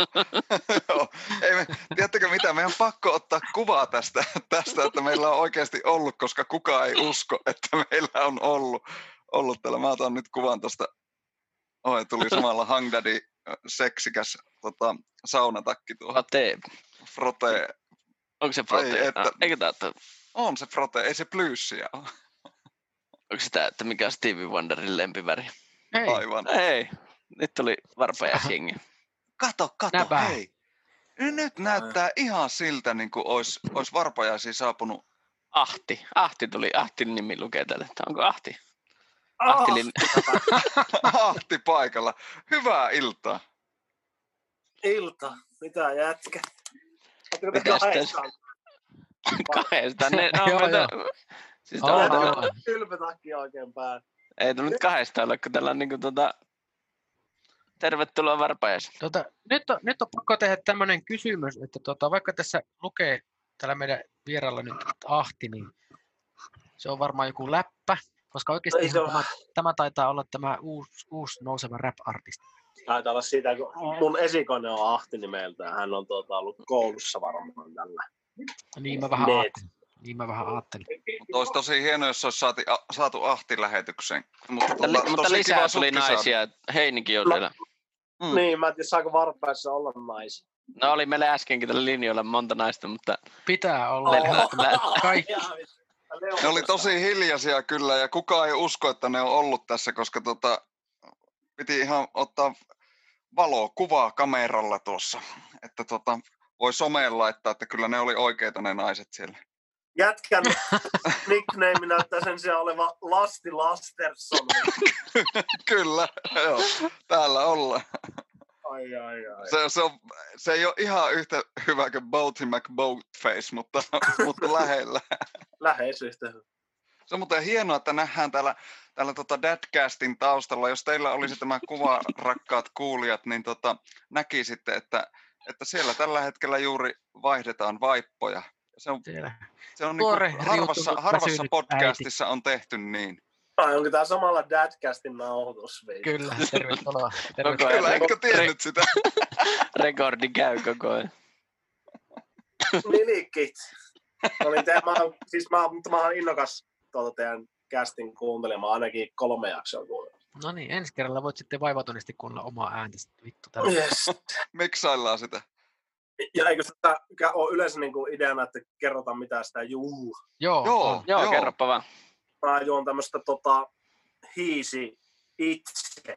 Joo. Ei me, tiedättekö mitä, meidän on pakko ottaa kuvaa tästä, tästä, että meillä on oikeasti ollut, koska kukaan ei usko, että meillä on ollut, ollut täällä. Mä otan nyt kuvan tuosta. Oi, tuli samalla Hangdadin seksikäs tota, saunatakki tuohon. Frotee. Frotee. Onko se frotee? Että... Eikö tämä ole? On se frotee, ei se plyyssiä ole. Onko se tämä, että mikä on Stevie Wonderin lempiväri? Ei. Aivan. Ei. Nyt tuli varpajaisjengi. Kato, kato, Näpä. Hei. Nyt näyttää ihan siltä, niin kuin olisi, olisi varpajaisia saapunut. Ahti. Ahti tuli. Ahtin nimi lukee tälle. Onko Ahti? Ahti, Ahti paikalla. Hyvää iltaa. Ilta. Mitä jätkä? Mitä kahdestaan? Kahdestaan. Siis tämä kylpytakki oikein päälle. Ei tullut kahdestaan ole, kun tällä on niinku tota... Tervetuloa varpajais. Tota, nyt, on, nyt on pakko tehdä tämmöinen kysymys, että tota, vaikka tässä lukee tällä meidän vieralla nyt Ahti, niin se on varmaan joku läppä, koska oikeasti tämä, tämä taitaa olla tämä uusi, uusi nouseva rap-artisti. Taitaa olla siitä, kun mun esikone on Ahti nimeltään. Hän on tuota, ollut koulussa varmaan tällä. Niin mä vähän ajattelin. Niin mä vähän ajattelin. Mutta olisi tosi hienoa, jos olisi saati, a, saatu Ahti lähetykseen. Mutta, tuota, Li- mutta lisää tuli naisia. Heinikin on vielä. Mm. Niin, mä en tiedä, saako varpaissa olla naisia. No oli meillä äskenkin tällä linjoilla monta naista, mutta... Pitää olla. Oh. Kaikki. Ne oli tosi hiljaisia kyllä, ja kukaan ei usko, että ne on ollut tässä, koska tota, piti ihan ottaa valokuvaa kameralla tuossa. Että tota, voi someen laittaa, että kyllä ne oli oikeita ne naiset siellä. Jätkän nickname näyttää sen sijaan olevan Lasti Lasterson. Kyllä, joo. Täällä ollaan. Ai, ai, ai. Se, se, on, se ei ole ihan yhtä hyvä kuin Boaty McBoatface, mutta, mutta lähellä. Lähes yhtä hyvä. Se on muuten hienoa, että nähdään täällä, täällä tota Dadcastin taustalla. Jos teillä olisi tämä kuva, rakkaat kuulijat, niin tota, näkisitte, että, että siellä tällä hetkellä juuri vaihdetaan vaippoja. Se on, se on niin harvassa, harvassa podcastissa äiti. On tehty niin. Ai, onko tämä samalla Dadcastin nauhoitus? Kyllä, tervetuloa. tervetuloa. Kyllä, enkö tiennyt sitä? Rekordi käy koko ajan. Lilikit. No niin, te, mä, siis mä, mä oon innokas tuota teidän castin kuuntelemaan, ainakin kolme jaksoa kuulemaan. No niin, ensi kerralla voit sitten vaivautuneesti kuunnella omaa ääntä. Vittu, yes. Miksaillaan sitä. Ja eikö sitä ole yleensä niin kuin ideana, että kerrotaan mitään sitä juu? Joo, joo, joo, joo. Kerropa vaan. Mä juon tämmöistä tota, hiisi itse.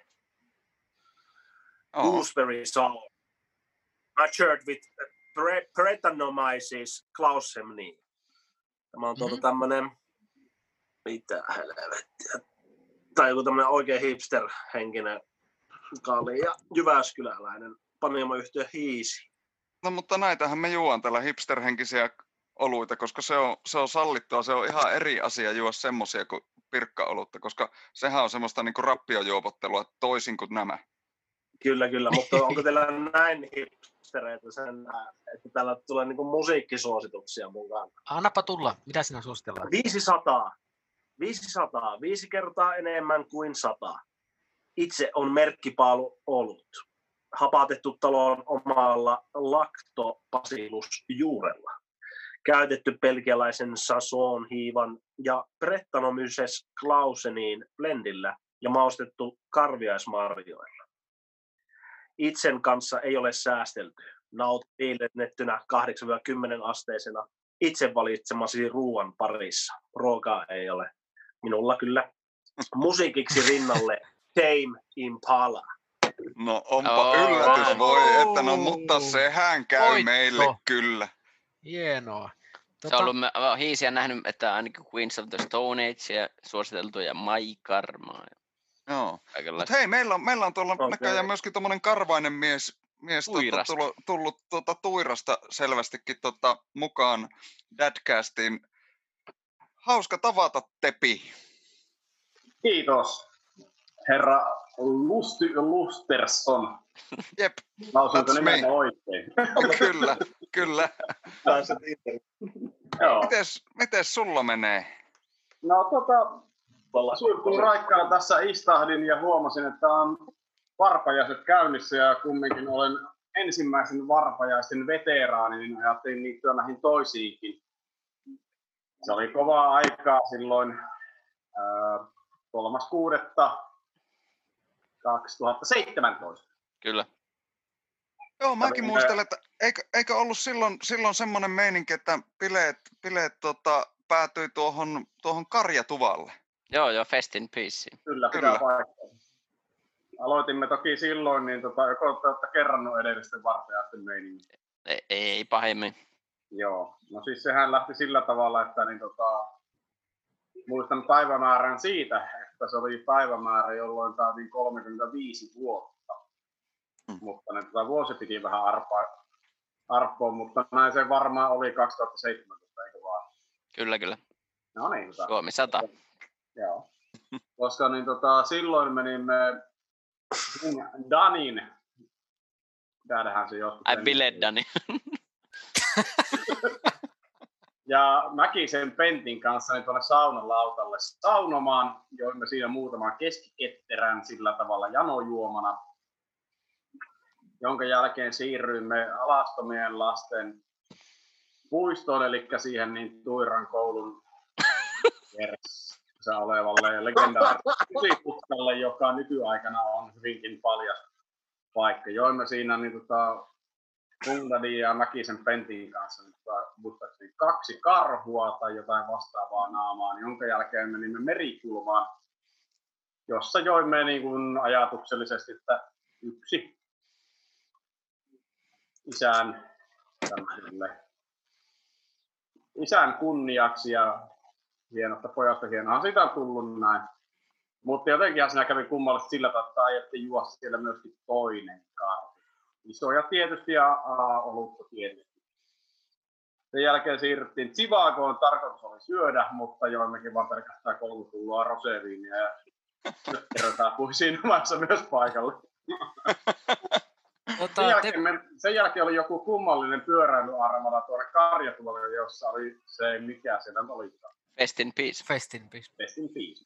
Oh. Gooseberry sour. Matured with Brettanomyces clausemni. Tämä on tuota mm-hmm. tämmönen, mitä helvettiä, tai joku tämmönen oikein hipster-henkinen kali ja jyväskyläläinen panimoyhtiö hiisi. No, mutta näitähän me juon täällä hipsterhenkisiä oluita, koska se on, se on sallittua. Se on ihan eri asia juoda semmoisia kuin pirkkaolutta, koska sehän on semmoista niin kuin rappiojuopottelua toisin kuin nämä. Kyllä, kyllä. Mutta onko teillä näin hipstereitä sen, että täällä tulee niin kuin musiikkisuosituksia mukaan? Annapa tulla. Mitä sinä suositellaan? viisisataa. viisisataa. Viisi kertaa enemmän kuin sata. Itse on merkkipaalu olut. Hapatettu talon omalla lactobacillus-juurella. Käytetty belgialaisen Saison hiivan ja Brettanomyces clausenin blendillä ja maustettu karviaismarjoilla. Itsen kanssa ei ole säästelty. Nauti viilennettynä kahdeksasta kymmeneen asteisena itse valitsemasi ruoan parissa. Ruokaa ei ole. Minulla kyllä. Musiikiksi rinnalle Tame Impala. No onpa oh, yllätys, oh, voi oh, että no, mutta sehän käy voitto. Meille kyllä. Hienoa. Tota... Se on ollut, mä olen hiisiä nähnyt, että ainakin Queens of the Stone Age suositeltuja Mai Karmaa. Joo, mutta hei, meillä on, meillä on tuolla okay. näköjään myöskin tuommoinen karvainen mies, mies tuota, tullut, tullut tuota, Tuirasta selvästikin tuota, mukaan Dadcastiin. Hauska tavata, Tepi. Kiitos, herra Lusti, Lusterson. Jep, lausunko nimeltä oikein? Kyllä, kyllä. Mites, mites sulla menee? No tota, suippuun raikkaana tässä istahdin ja huomasin, että on varpajaiset käynnissä ja kumminkin olen ensimmäisen varpajaisten veteraani, niin ajattelin liittyä näihin toisiinkin. Se oli kovaa aikaa silloin äh, kolmas kuudetta kaksituhattaseitsemäntoista. Kyllä. Joo, mäkin muistelen, että eikö, eikö ollut silloin, silloin semmoinen meininki, että bileet, bileet tota, päätyi tuohon, tuohon Karjatuvalle. Joo, joo, Fest in Peace. Kyllä, pitää paikkaa. Aloitimme toki silloin, niin tota, joko olette kerrannut edellisten varpeaisten meiningin? Ei, ei pahemmin. Joo, no siis sehän lähti sillä tavalla, että niin, tota, muistan päivämäärän siitä, että se oli päivämäärä, jolloin saatiin kolmekymmentäviisi vuotta. Mm. Mutta ne tota, vuosi piti vähän arpa, arpoa, mutta näin se varmaan oli kaksituhattaseitsemäntoista, eikö vaan? Kyllä, kyllä. No niin. Tota, Suomi sata. Joo, koska niin, tota, silloin menimme Danin. Täällähän se joskus. Ai bileet Dani. Ja mäkin sen Pentin kanssa niin tuonne saunan lautalle saunomaan. Joimme siinä muutaman keskiketterän sillä tavalla janojuomana. Jonka jälkeen siirryimme alastomien lasten puistoon, eli siihen niin Tuiran koulun veressä olevalle legendaariselle joka nykyaikana on hyvinkin paljas paikka. Joimme siinä niin tota, Kundadin ja Mäkisen Pentin kanssa niin, tota, kaksi karhua tai jotain vastaavaa naamaan, jonka jälkeen menimme merikulmaan, jossa joimme niin kuin ajatuksellisesti, että yksi Isän, isän kunniaksi ja hienosta pojasta hienoa sitä on tullut näin. Mutta jotenkin siinä kävi kummallisesti sillä tavalla, että juossa siellä myöskin toinen karhu. Isoja tietysti ja a, olutta tietysti. Sen jälkeen siirryttiin Zivagoon, tarkoitus oli syödä, mutta joimmekin vaan pelkästään kolme pulloa roseviiniä ja kerrotaan siinä vaiheessa myös paikalle. Tota, sen, jälkeen me, sen jälkeen oli joku kummallinen pyöräilyarmada tuonne Karjatuvalle, jossa oli se, mikä siellä oli. Fest in Peace. Fest in Peace. Fest in Peace.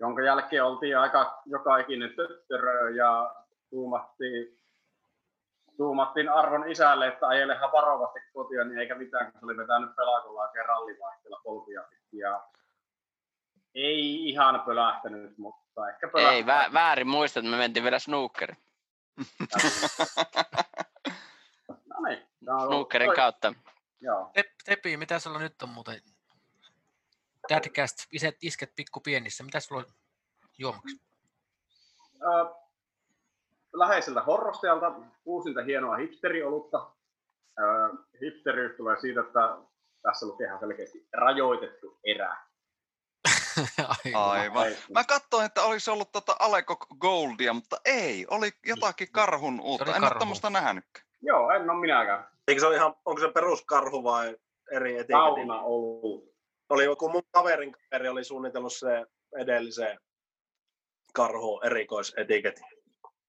Jonka jälkeen oltiin aika joka ikinen töttörö ja tuumattiin, tuumattiin Arvon isälle, että ajelehan varovasti kotia, niin eikä mitään, kun se oli vetänyt pelakolla ja rallivaihteella polvia. Ja ei ihan pölähtänyt, mutta ehkä pölähtänyt. Ei, vä- väärin muistat, että me mentiin vielä snookerin. No niin, snookerin kautta. Joo. Te, tepi, mitä sulla nyt on muuten? Tätkäst, iset isket pikku pienissä. Mitä sulla on juomaksi? Öö, läheiseltä horrostajalta uusinta hienoa hipsteriolutta. Öö, hipsteriys tulee siitä, että tässä lukeehan selkeästi rajoitettu erä. Aivan. Aivan. Mä katsoin, että olisi ollut tota Aleko Goldia, mutta ei. Oli jotakin karhun uutta. Karhu. En ole tämmöistä nähnytkään. Joo, en ole minäkään. Eikö se ole ihan, onko se peruskarhu vai eri etiketin? Sauna ollut. Oli joku mun kaverin kaveri oli suunnitellut se edelliseen karhu erikoisetiketin.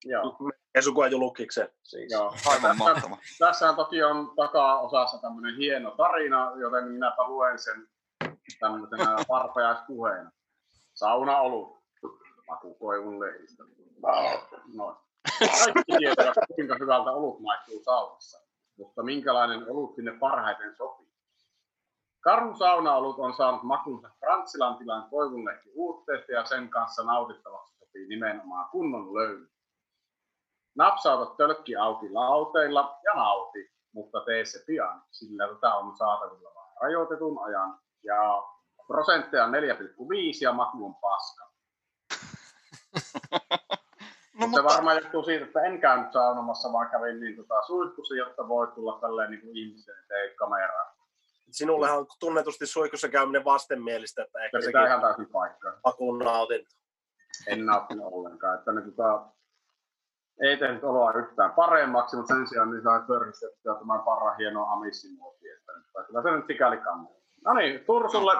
Joo. Esukua Julukkiksen siis. Joo. Aivan mahtava. Tässä toki on takaosassa tämmöinen hieno tarina, joten minäpä luen sen. Tämmöisenä varpajaispuheena. Sauna ollut. Makukoivun lehdistä. Noin. Kaikki tietävät, kuinka hyvältä olut maistuu saunassa, mutta minkälainen olut sinne parhaiten sopii. Karhun saunaolut on saanut makunsa Frantsilan tilan koivunlehti uutteesta ja sen kanssa nautittavaksi sopii nimenomaan kunnon löyly. Napsauta tölkki auki lauteilla ja nauti, mutta tee se pian, sillä tätä on saatavilla vain rajoitetun ajan. Ja prosentteja on neljä pilkku viisi ja maku on paska. No, mutta... Se varmaan johtuu siitä, että en käynyt saunomassa, vaan kävin niin tota suihkussa, jotta voi tulla tälleen niin ihmisen eteen kameraan. Sinullehan on tunnetusti suihkussa käyminen vastenmielistä, että ehkä sekin ihan täysin paikkaa. Makuun nautinto. En nautin ollenkaan. Että ne, tota, ei tehnyt oloa yhtään paremmaksi, mutta sen sijaan niin sai pörhistettyä tämän parra hienoa amissimuotia. Kyllä se nyt sikäli kannattaa. No niin, Tursulle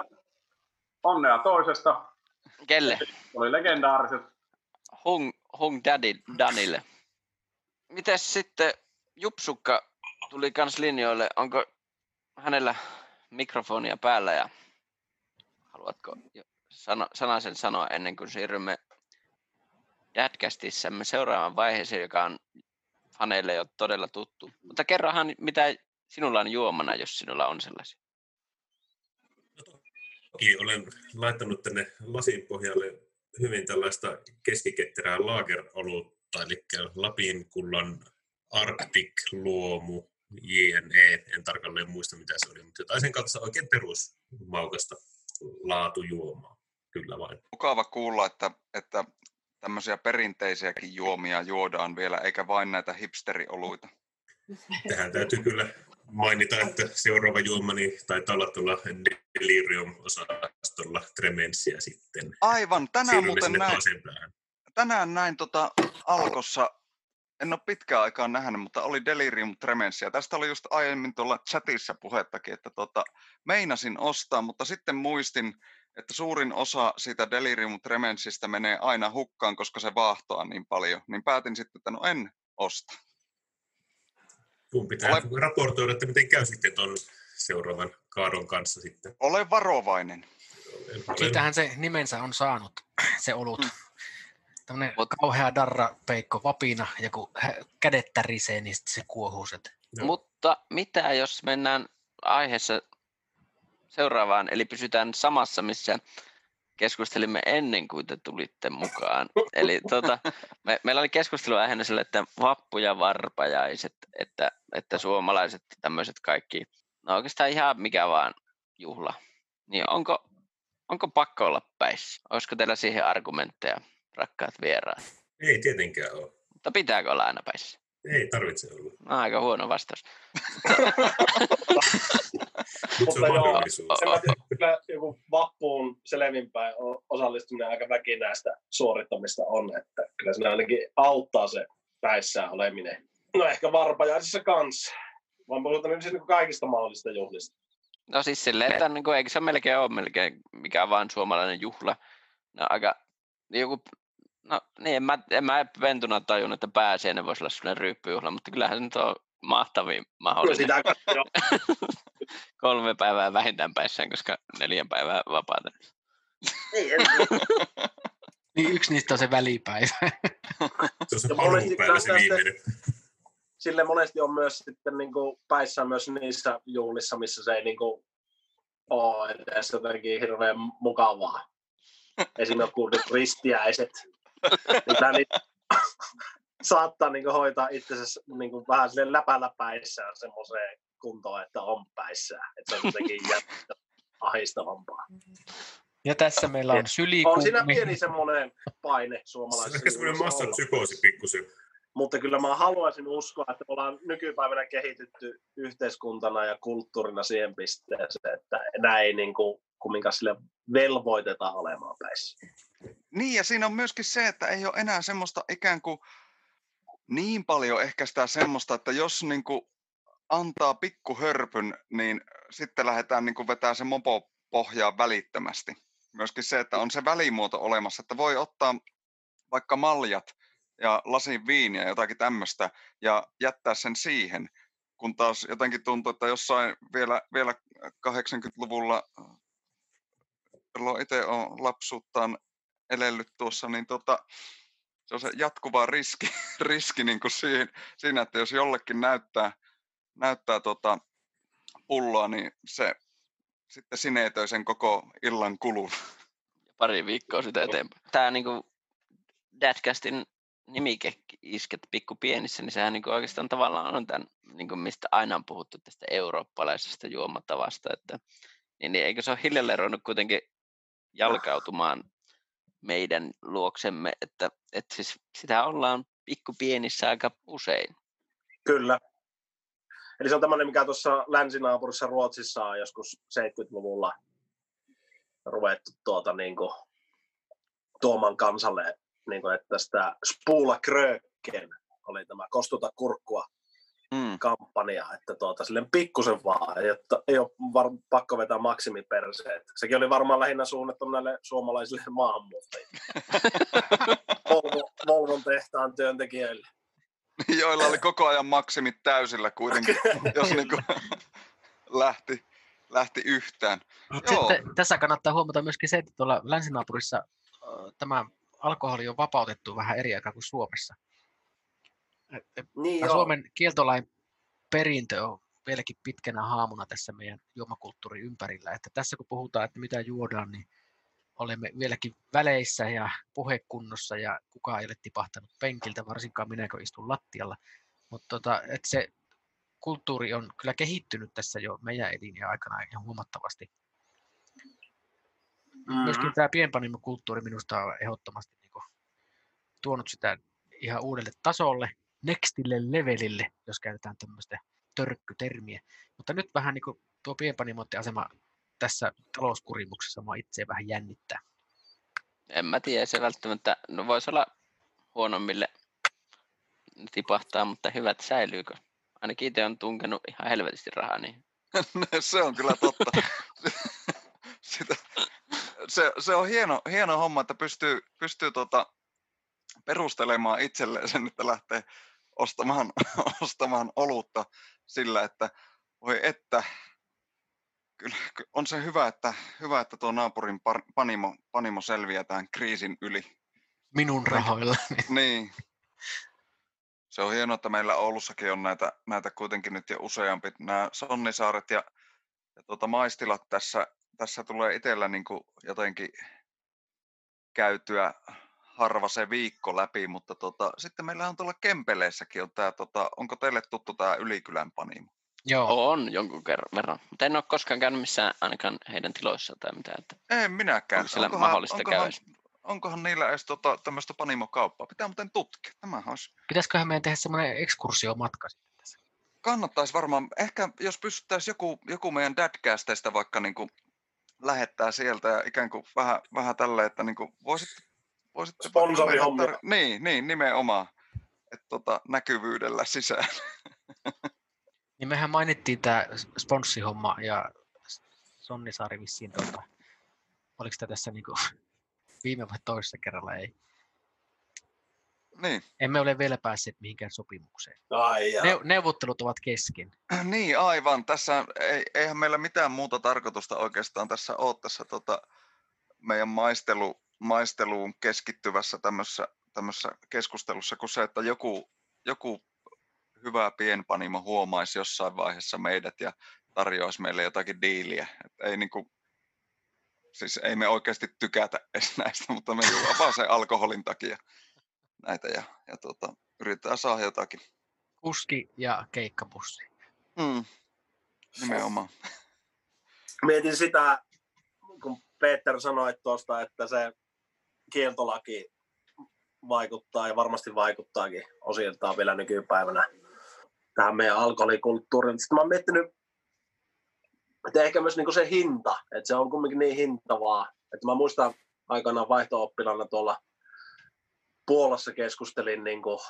onnea toisesta. Kelle? Oli legendaariset. Hung, Hung Daddy Danille. Mites sitten Jupsukka tuli kans linjoille? Onko hänellä mikrofonia päällä ja haluatko sano, sanasen sanoa ennen kuin siirrymme jätkästissämme seuraavan vaiheeseen, joka on faneille jo todella tuttu. Mutta kerrohan, mitä sinulla on juomana, jos sinulla on sellaisia. No, toki olen laittanut tänne lasin pohjalle hyvin tällaista keskiketterää laagerolutta, eli Lapin kullan Arctic luomu jne. En tarkalleen muista, mitä se oli, mutta jotain sen kautta oikein perusmaukasta laatujuomaa. Kyllä vain. Mukava kuulla, että, että tämmöisiä perinteisiäkin juomia juodaan vielä, eikä vain näitä hipsterioluita. Tähän täytyy kyllä mainita, että seuraava juomani taitaa olla tuolla Delirium-osastolla Tremenssiä sitten. Aivan, tänään muuten näin, tänään näin tota Alkossa, en ole pitkään aikaan nähnyt, mutta oli Delirium Tremenssiä. Tästä oli just aiemmin tuolla chatissa puhettakin, että tota, meinasin ostaa, mutta sitten muistin, että suurin osa siitä Delirium Tremenssistä menee aina hukkaan, koska se vaahtoaa niin paljon. Niin päätin sitten, että no en osta. Kun pitää Ole... raportoida, että miten käy sitten tuon seuraavan kaadon kanssa sitten. Ole varovainen. Olen, olen... Siitähän se nimensä on saanut, se olut. Mm. Tämmöinen kauhea darra, peikko, vapina, ja kun kädet tärisee, niin sitten se kuohuset. No. Mutta mitä jos mennään aiheessa seuraavaan, eli pysytään samassa, missä keskustelimme ennen kuin te tulitte mukaan. Eli tuota, me, meillä oli keskustelu aiheena sille, että vappu ja varpajaiset, että, että suomalaiset tämmöiset kaikki, no oikeastaan ihan mikä vaan juhla. Niin onko, onko pakko olla päissä? Olisiko teillä siihen argumentteja, rakkaat vieraat? Ei tietenkään ole. Mutta pitääkö olla aina päissä? Ei tarvitse olla. No, aika huono vastaus. Nyt se on mahdollisuus. Kyllä joku vappuun selvinpäin osallistuminen aika väkinäistä suorittamista on, että kyllä se ainakin auttaa se päissään oleminen. No ehkä varpajaisissa kanssa, vaan puhutaan nyt niin kaikista mahdollisista juhlista. No siis silleen, että niin kuin, eikö se melkein ole melkein mikä vaan suomalainen juhla. No aika joku... No niin, en mä, en mä pentuna tajun, että pääsiäinen voisi olla sellainen ryyppyjuhla, mutta kyllähän se nyt on mahtavin mahdollinen. Kyllä sitä, kolme päivää vähintään päissään, koska neljän päivää vapaata. Ei, en niin yksi niistä on se välipäivä. Se on se paluupäivä, se viimeinen. Sille monesti on myös sitten niin kuin päissään myös niissä juhlissa, missä se ei niin kuin ole edes jotenkin hirveän mukavaa. Esimerkiksi kurdit ristiäiset. Tämä niin, saattaa niin kuin, hoitaa itsensä niin kuin, vähän silleen läpällä päissään semmoiseen kuntoon, että on päissään. Että se on jotenkin ahistavampaa. Ja tässä meillä on sylikummi. On siinä pieni semmoinen paine suomalaisessa. Se on semmoinen massapsykoosi pikkusen. Mutta kyllä mä haluaisin uskoa, että ollaan nykypäivänä kehitytty yhteiskuntana ja kulttuurina siihen pisteeseen, että enää ei niin kuin, kumminkaan sille velvoitetaan olemaan päissä. Niin, ja siinä on myöskin se, että ei ole enää semmoista ikään kuin niin paljon ehkä sitä semmoista, että jos niin kuin antaa pikkuhörpyn, niin sitten lähdetään niin kuin vetämään se mopo pohjaa välittömästi. Myöskin se, että on se välimuoto olemassa, että voi ottaa vaikka maljat ja lasin viiniä, jotakin tämmöistä, ja jättää sen siihen, kun taas jotenkin tuntuu, että jossain vielä, vielä kahdeksankymmentäluvulla, jolloin itse olen lapsuuttaan elellyt tuossa, niin tota, se on se jatkuva riski, riski niin kuin siihen, siinä, että jos jollekin näyttää, näyttää tota pulloa, niin se sitten sinetöi sen koko illan kulun. Pari viikkoa sitä eteenpäin. Tämä niin kuin Dadcastin nimike isket pikku pienissä, niin sehän niin kuin oikeastaan tavallaan on tämän, niin kuin mistä aina on puhuttu tästä eurooppalaisesta juomatavasta, että niin, niin eikö se ole hiljalleen ruvennut kuitenkin jalkautumaan meidän luoksemme, että, että siis sitä ollaan pikkupienissä aika usein. Kyllä. Eli se on tämmöinen, mikä tuossa länsinaapurissa Ruotsissa on joskus seitsemänkymmentäluvulla ruvettu tuota, niin kuin, tuomaan kansalle, niin kuin, että sitä Spula Kröken oli tämä kostuta kurkkua mm. kampanja, että tuota, silleen pikkusen vaan, jotta ei ole var- pakko vetää maksimiperseet. Sekin oli varmaan lähinnä suunnattu näille suomalaisille maahanmuuttajille. Volvo, Volvon tehtaan työntekijöille. Joilla oli koko ajan maksimit täysillä kuitenkin, jos niin kuin lähti, lähti yhtään. Sitten, tässä kannattaa huomata myöskin se, että tuolla länsinaapurissa tämä alkoholi on vapautettu vähän eri aikaa kuin Suomessa. Niin Suomen kieltolain perintö on vieläkin pitkänä haamuna tässä meidän juomakulttuurin ympärillä. Että tässä kun puhutaan, että mitä juodaan, niin olemme vieläkin väleissä ja puhekunnossa ja kukaan ei ole tipahtanut penkiltä, varsinkaan minä kun istun lattialla. Mutta tota, että se kulttuuri on kyllä kehittynyt tässä jo meidän eliniän aikana ihan huomattavasti. Mm-hmm. Myöskin tämä pienpanimokulttuuri minusta on ehdottomasti niin kuin tuonut sitä ihan uudelle tasolle, nextille levelille, jos käytetään tämmöistä törkkytermiä. Mutta nyt vähän niin kuin tuo pienpanimoiden asema tässä talouskurimuksessa minua itse vähän jännittää. En mä tiedä, se välttämättä, no voisi olla huonommille tipahtaa, mutta hyvät säilyykö? Ainakin itse on tunkenut ihan helvetisti rahaa niihin. Se on kyllä totta. Sitä, se, se on hieno, hieno homma, että pystyy, pystyy tuota perustelemaan itselleen sen, että lähtee ostamaan, ostamaan olutta sillä, että voi että kyllä, on se hyvä, että, hyvä, että tuo naapurin panimo, panimo selviää tämän kriisin yli. Minun rahoilla. Niin. Se on hienoa, että meillä Oulussakin on näitä, näitä kuitenkin nyt jo useampi. Nämä Sonnisaaret ja, ja tuota maistilat tässä, tässä tulee itsellä niin kuin jotenkin käytyä harva se viikko läpi, mutta tuota, sitten meillä on tuolla Kempeleissäkin on tämä, tuota, onko teille tuttu tämä Ylikylän panimo? Joo, on jonkun verran, mutta en ole koskaan käynyt missään ainakaan heidän tiloissaan tai mitään. Ei minäkään. Onko siellä mahdollista käydä? Onkohan niillä edes tota, tämmöistä panimokauppaa? Pitää muuten tutkia. Tämähän olisi... Pitäisiköhän meidän tehdä semmoinen ekskursiomatka sitten tässä? Kannattaisi varmaan. Ehkä jos pystyttäisiin joku, joku meidän dadcasteista vaikka niin kuin lähettää sieltä ja ikään kuin vähän, vähän tälleen, että niin kuin voisit... voisit Sponsorihommia. Tar... Niin, niin, nimenomaan. Että tota, näkyvyydellä sisään. Niin mehän mainittiin tämä sponssihomma ja Sonnisaari vissiin, tuota, oliko tämä tässä niinku viime vai toisessa kerralla, ei? Niin. Emme ole vielä päässeet mihinkään sopimukseen. Ai ne, neuvottelut ovat kesken. Niin aivan, tässä ei, eihän meillä mitään muuta tarkoitusta oikeastaan tässä ole tässä tota, meidän maistelu, maisteluun keskittyvässä tämmössä, tämmössä keskustelussa kuin se, että joku, joku hyvä pienpanimo huomaisi jossain vaiheessa meidät ja tarjoaisi meille jotakin diiliä. Ei, niinku, siis ei me oikeasti tykätä edes näistä, mutta me juodaan vaan sen alkoholin takia näitä ja, ja tuota, yritetään saada jotakin. Kuski ja keikkapussi. Mm, nimenomaan. Mietin sitä, kun Peter sanoi tuosta, että se kieltolaki vaikuttaa ja varmasti vaikuttaakin osiltaan vielä nykypäivänä tähän meidän alkoholikulttuuriin. Sitten mä oon miettinyt, että ehkä myös niinku se hinta, että se on kumminkin niin hintavaa. Että mä muistan aikanaan vaihto-oppilana tuolla Puolassa keskustelin niinku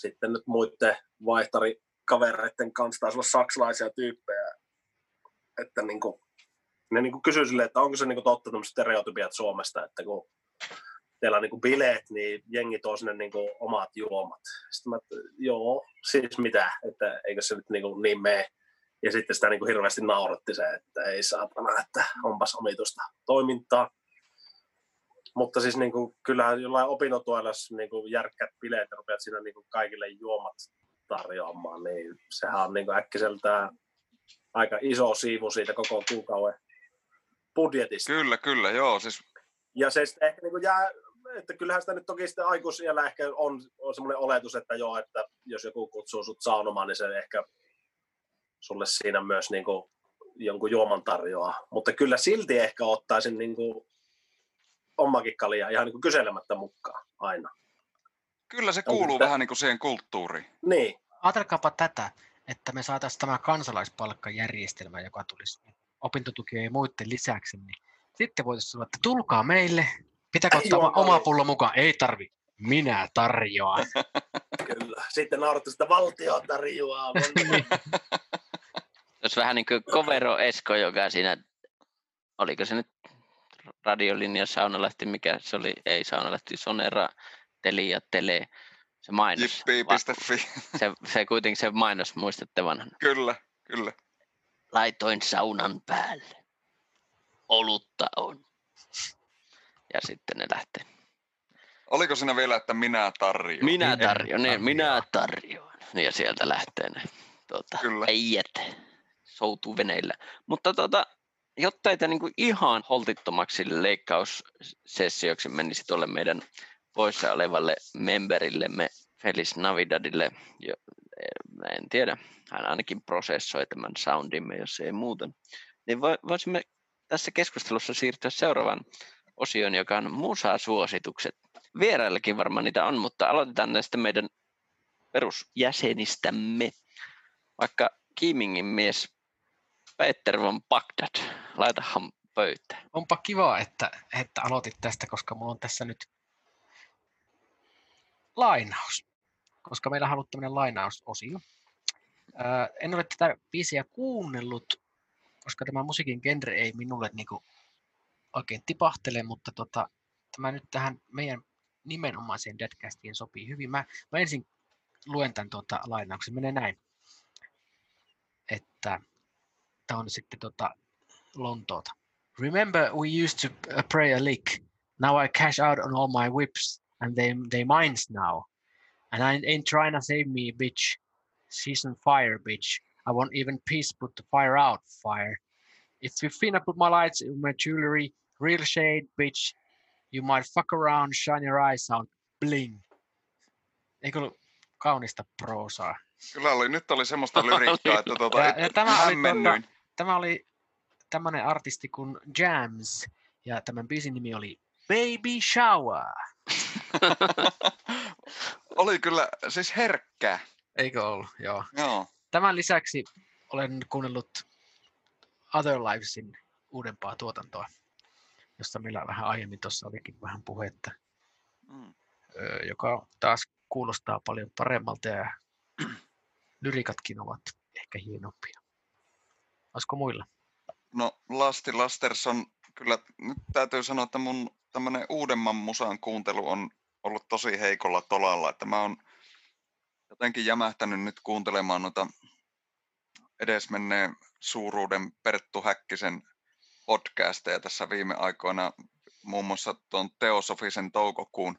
sitten nyt muiden vaihtarikavereiden kanssa, taisi olla saksalaisia tyyppejä. Että niinku, ne niinku kysyi silleen, että onko se niinku totta tämmöiset stereotypiat Suomesta, että kun teillä on niinku bileet, niin jengi tuo sinne niinku omat juomat. Sitten mä, joo, siis mitä, että eikö se nyt niinku niin mene. Ja sitten sitä niinku hirveästi nauratti se, että ei saatana, että onpas omituista toimintaa. Mutta siis niinku, kyllähän jollain opintotuella, jos niinku järkkät bileet ja rupeat siinä niinku kaikille juomat tarjoamaan, niin sehän on niinku äkkiseltään aika iso siivu siitä koko kuukauden budjetista. Kyllä, kyllä, joo. Siis... Ja se sitten ehkä niin jää, että kyllähän sitä nyt toki sitten aikuisella ehkä on, on semmoinen oletus, että joo, että jos joku kutsuu sut saunomaan, niin se ehkä sulle siinä myös niin kuin jonkun juoman tarjoaa. Mutta kyllä silti ehkä ottaisin niin kuin omakin kalia ihan niin kuin kyselemättä mukaan aina. Kyllä se kuuluu sitä... vähän niin kuin siihen kulttuuriin. Niin. Ajatelkaapa tätä, että me saataisiin tämä kansalaispalkkajärjestelmä, joka tulisi opintotukien ja muiden lisäksi, niin sitten voitaisiin sanoa, että tulkaa meille, pitääkö ottaa oma, oma pullo mukaan, ei tarvi, minä tarjoan. Kyllä, sitten naurattu sitä valtioa tarjoaa. Jos vähän niin kuin Kovero Esko, joka siinä, oliko se nyt radiolinja, saunalahti, mikä se oli, ei saunalahti, Sonera, Telia, Tele, se mainos. Jippi piste fi. Se, se kuitenkin se mainos, muistatte vanhana. Kyllä, kyllä. Laitoin saunan päälle. Olutta on. Ja sitten ne lähtee. Oliko siinä vielä, että minä tarjoan? Minä tarjoan, niin, minä tarjoan. Ja sieltä lähtee ne tuota, äijät, soutuu veneillä. Mutta tuota, jotta ei tämä niinku ihan holtittomaksi leikkaussessioksi menisi tuolle meidän poissa olevalle memberillemme, Feliz Navidadille, jo, en tiedä, hän ainakin prosessoi tämän soundimme, jos ei muuten, niin voisimme tässä keskustelussa siirtyä seuraavaan osioon, joka on musasuositukset. Vieraillekin varmaan niitä on, mutta aloitetaan näistä meidän perusjäsenistämme. Vaikka Kiimingin mies Peter von Bagdad, laitahan pöytään. Onpa kiva, että, että aloitit tästä, koska mulla on tässä nyt lainaus, koska meillä on ollut tämmöinen lainausosio. Ää, en ole tätä biisiä kuunnellut, koska tämä musiikin genre ei minulle niinku oikein tipahtele, mutta tota, tämä nyt tähän meidän nimenomaiseen Deadcastiin sopii hyvin. Mä, mä ensin luen tämän tuota lainauksen, menee näin, että tämä on sitten tuota Lontoota. Remember we used to pray a lick, now I cash out on all my whips. And they they mines now. And I ain't trying to save me, bitch. Season fire, bitch. I won't even peace put the fire out, fire. If you finna put my lights in my jewelry, real shade, bitch. You might fuck around, shine your eyes out, bling. Eikö ollut kaunista proosaa? Kyllä oli, nyt oli semmoista lyriikkaa, että tota ja, ja tämä, oli tuota, tämä oli tämmöinen artisti kuin Jams. Ja tämän biisin nimi oli Baby Shower. Oli kyllä siis herkkää. Eikö ollut, joo. joo. Tämän lisäksi olen kuunnellut Other Livesin uudempaa tuotantoa, josta meillä vähän aiemmin tuossa olikin vähän puhetta, mm. joka taas kuulostaa paljon paremmalta ja lyrikatkin ovat ehkä hienompia. Olisiko muilla? No Lasti Lastersson, kyllä nyt täytyy sanoa, että mun tämmöinen uudemman musan kuuntelu on ollut tosi heikolla tolalla, että mä oon jotenkin jämähtänyt nyt kuuntelemaan noita edesmenneen suuruuden Perttu Häkkisen podcasteja tässä viime aikoina. Muun muassa tuon Teosofisen toukokuun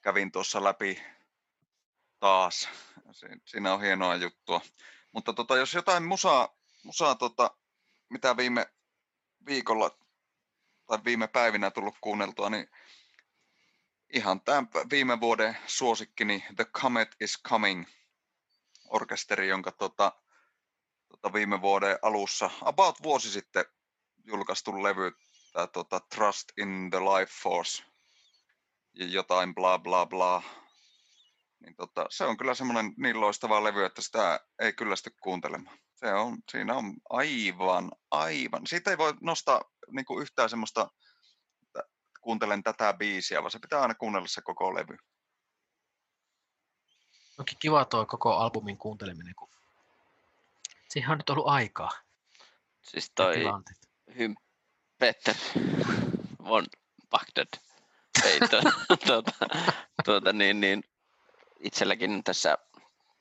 kävin tuossa läpi taas. Siinä on hienoa juttua. Mutta tota, jos jotain musaa, musaa tota, mitä viime viikolla tai viime päivinä tullut kuunneltua, niin ihan tämän viime vuoden suosikkini The Comet is Coming -orkesteri, jonka tota, tota viime vuoden alussa, about vuosi sitten julkaistun levy, tämä tota, Trust in the Life Force, jotain bla bla bla, niin tota, se on kyllä semmoinen niin loistava levy, että sitä ei kyllästy kuuntelemaan. Se on, siinä on aivan, aivan. Siitä ei voi nostaa niin kuin yhtään semmoista, että kuuntelen tätä biisiä, vaan se pitää aina kuunnella se koko levy. Onkin kiva tuo koko albumin kuunteleminen, kun siihen on nyt ollut aikaa. Siis toi hym... Peter von Bagdad. Ei tuota, tuota, tuota niin, niin itselläkin tässä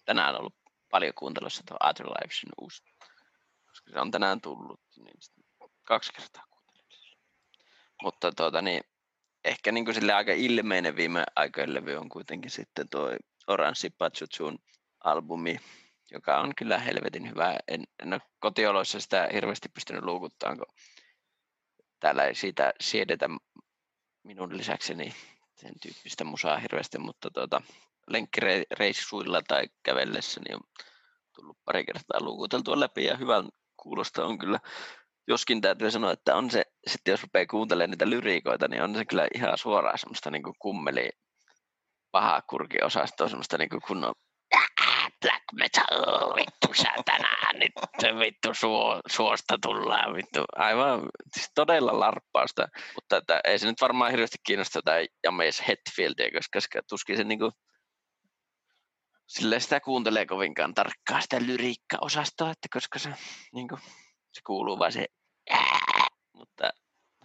tänään on ollut paljon kuuntelussa tuo Other Livesin uusi, koska se on tänään tullut, niin kaksi kertaa kuuntelussa. Mutta tuota, niin, ehkä niin kuin sille aika ilmeinen viime aikojen levy on kuitenkin sitten tuo Oranssi Patsutsun albumi, joka on kyllä helvetin hyvä. En, en ole kotioloissa sitä hirveästi pystynyt luukuttamaan, kun täällä ei siitä siedetä minun lisäkseni sen tyyppistä musaa hirveästi, mutta tuota, lenkkireissuilla tai kävellessä niin on tullut pari kertaa luukuteltua läpi ja hyvän kuulosta on kyllä. Joskin täytyy sanoa, että on se, sitten jos rupeaa kuuntelemaan niitä lyriikoita, niin on se kyllä ihan suoraan semmoista niin kuin kummeli pahaa kurkiosastoa, semmoista niin kuin kunnon black metal, vittu satana, nyt vittu suo, suosta tullaan, vittu, aivan siis todella larppausta, mutta että ei se nyt varmaan hirveästi kiinnosta tai James Hetfieldia, koska tuskin se niinku silleen sitä kuuntelee kovinkaan tarkkaan sitä lyriikkaosastoa, että koska se niinku, se kuuluu vaan se ää, mutta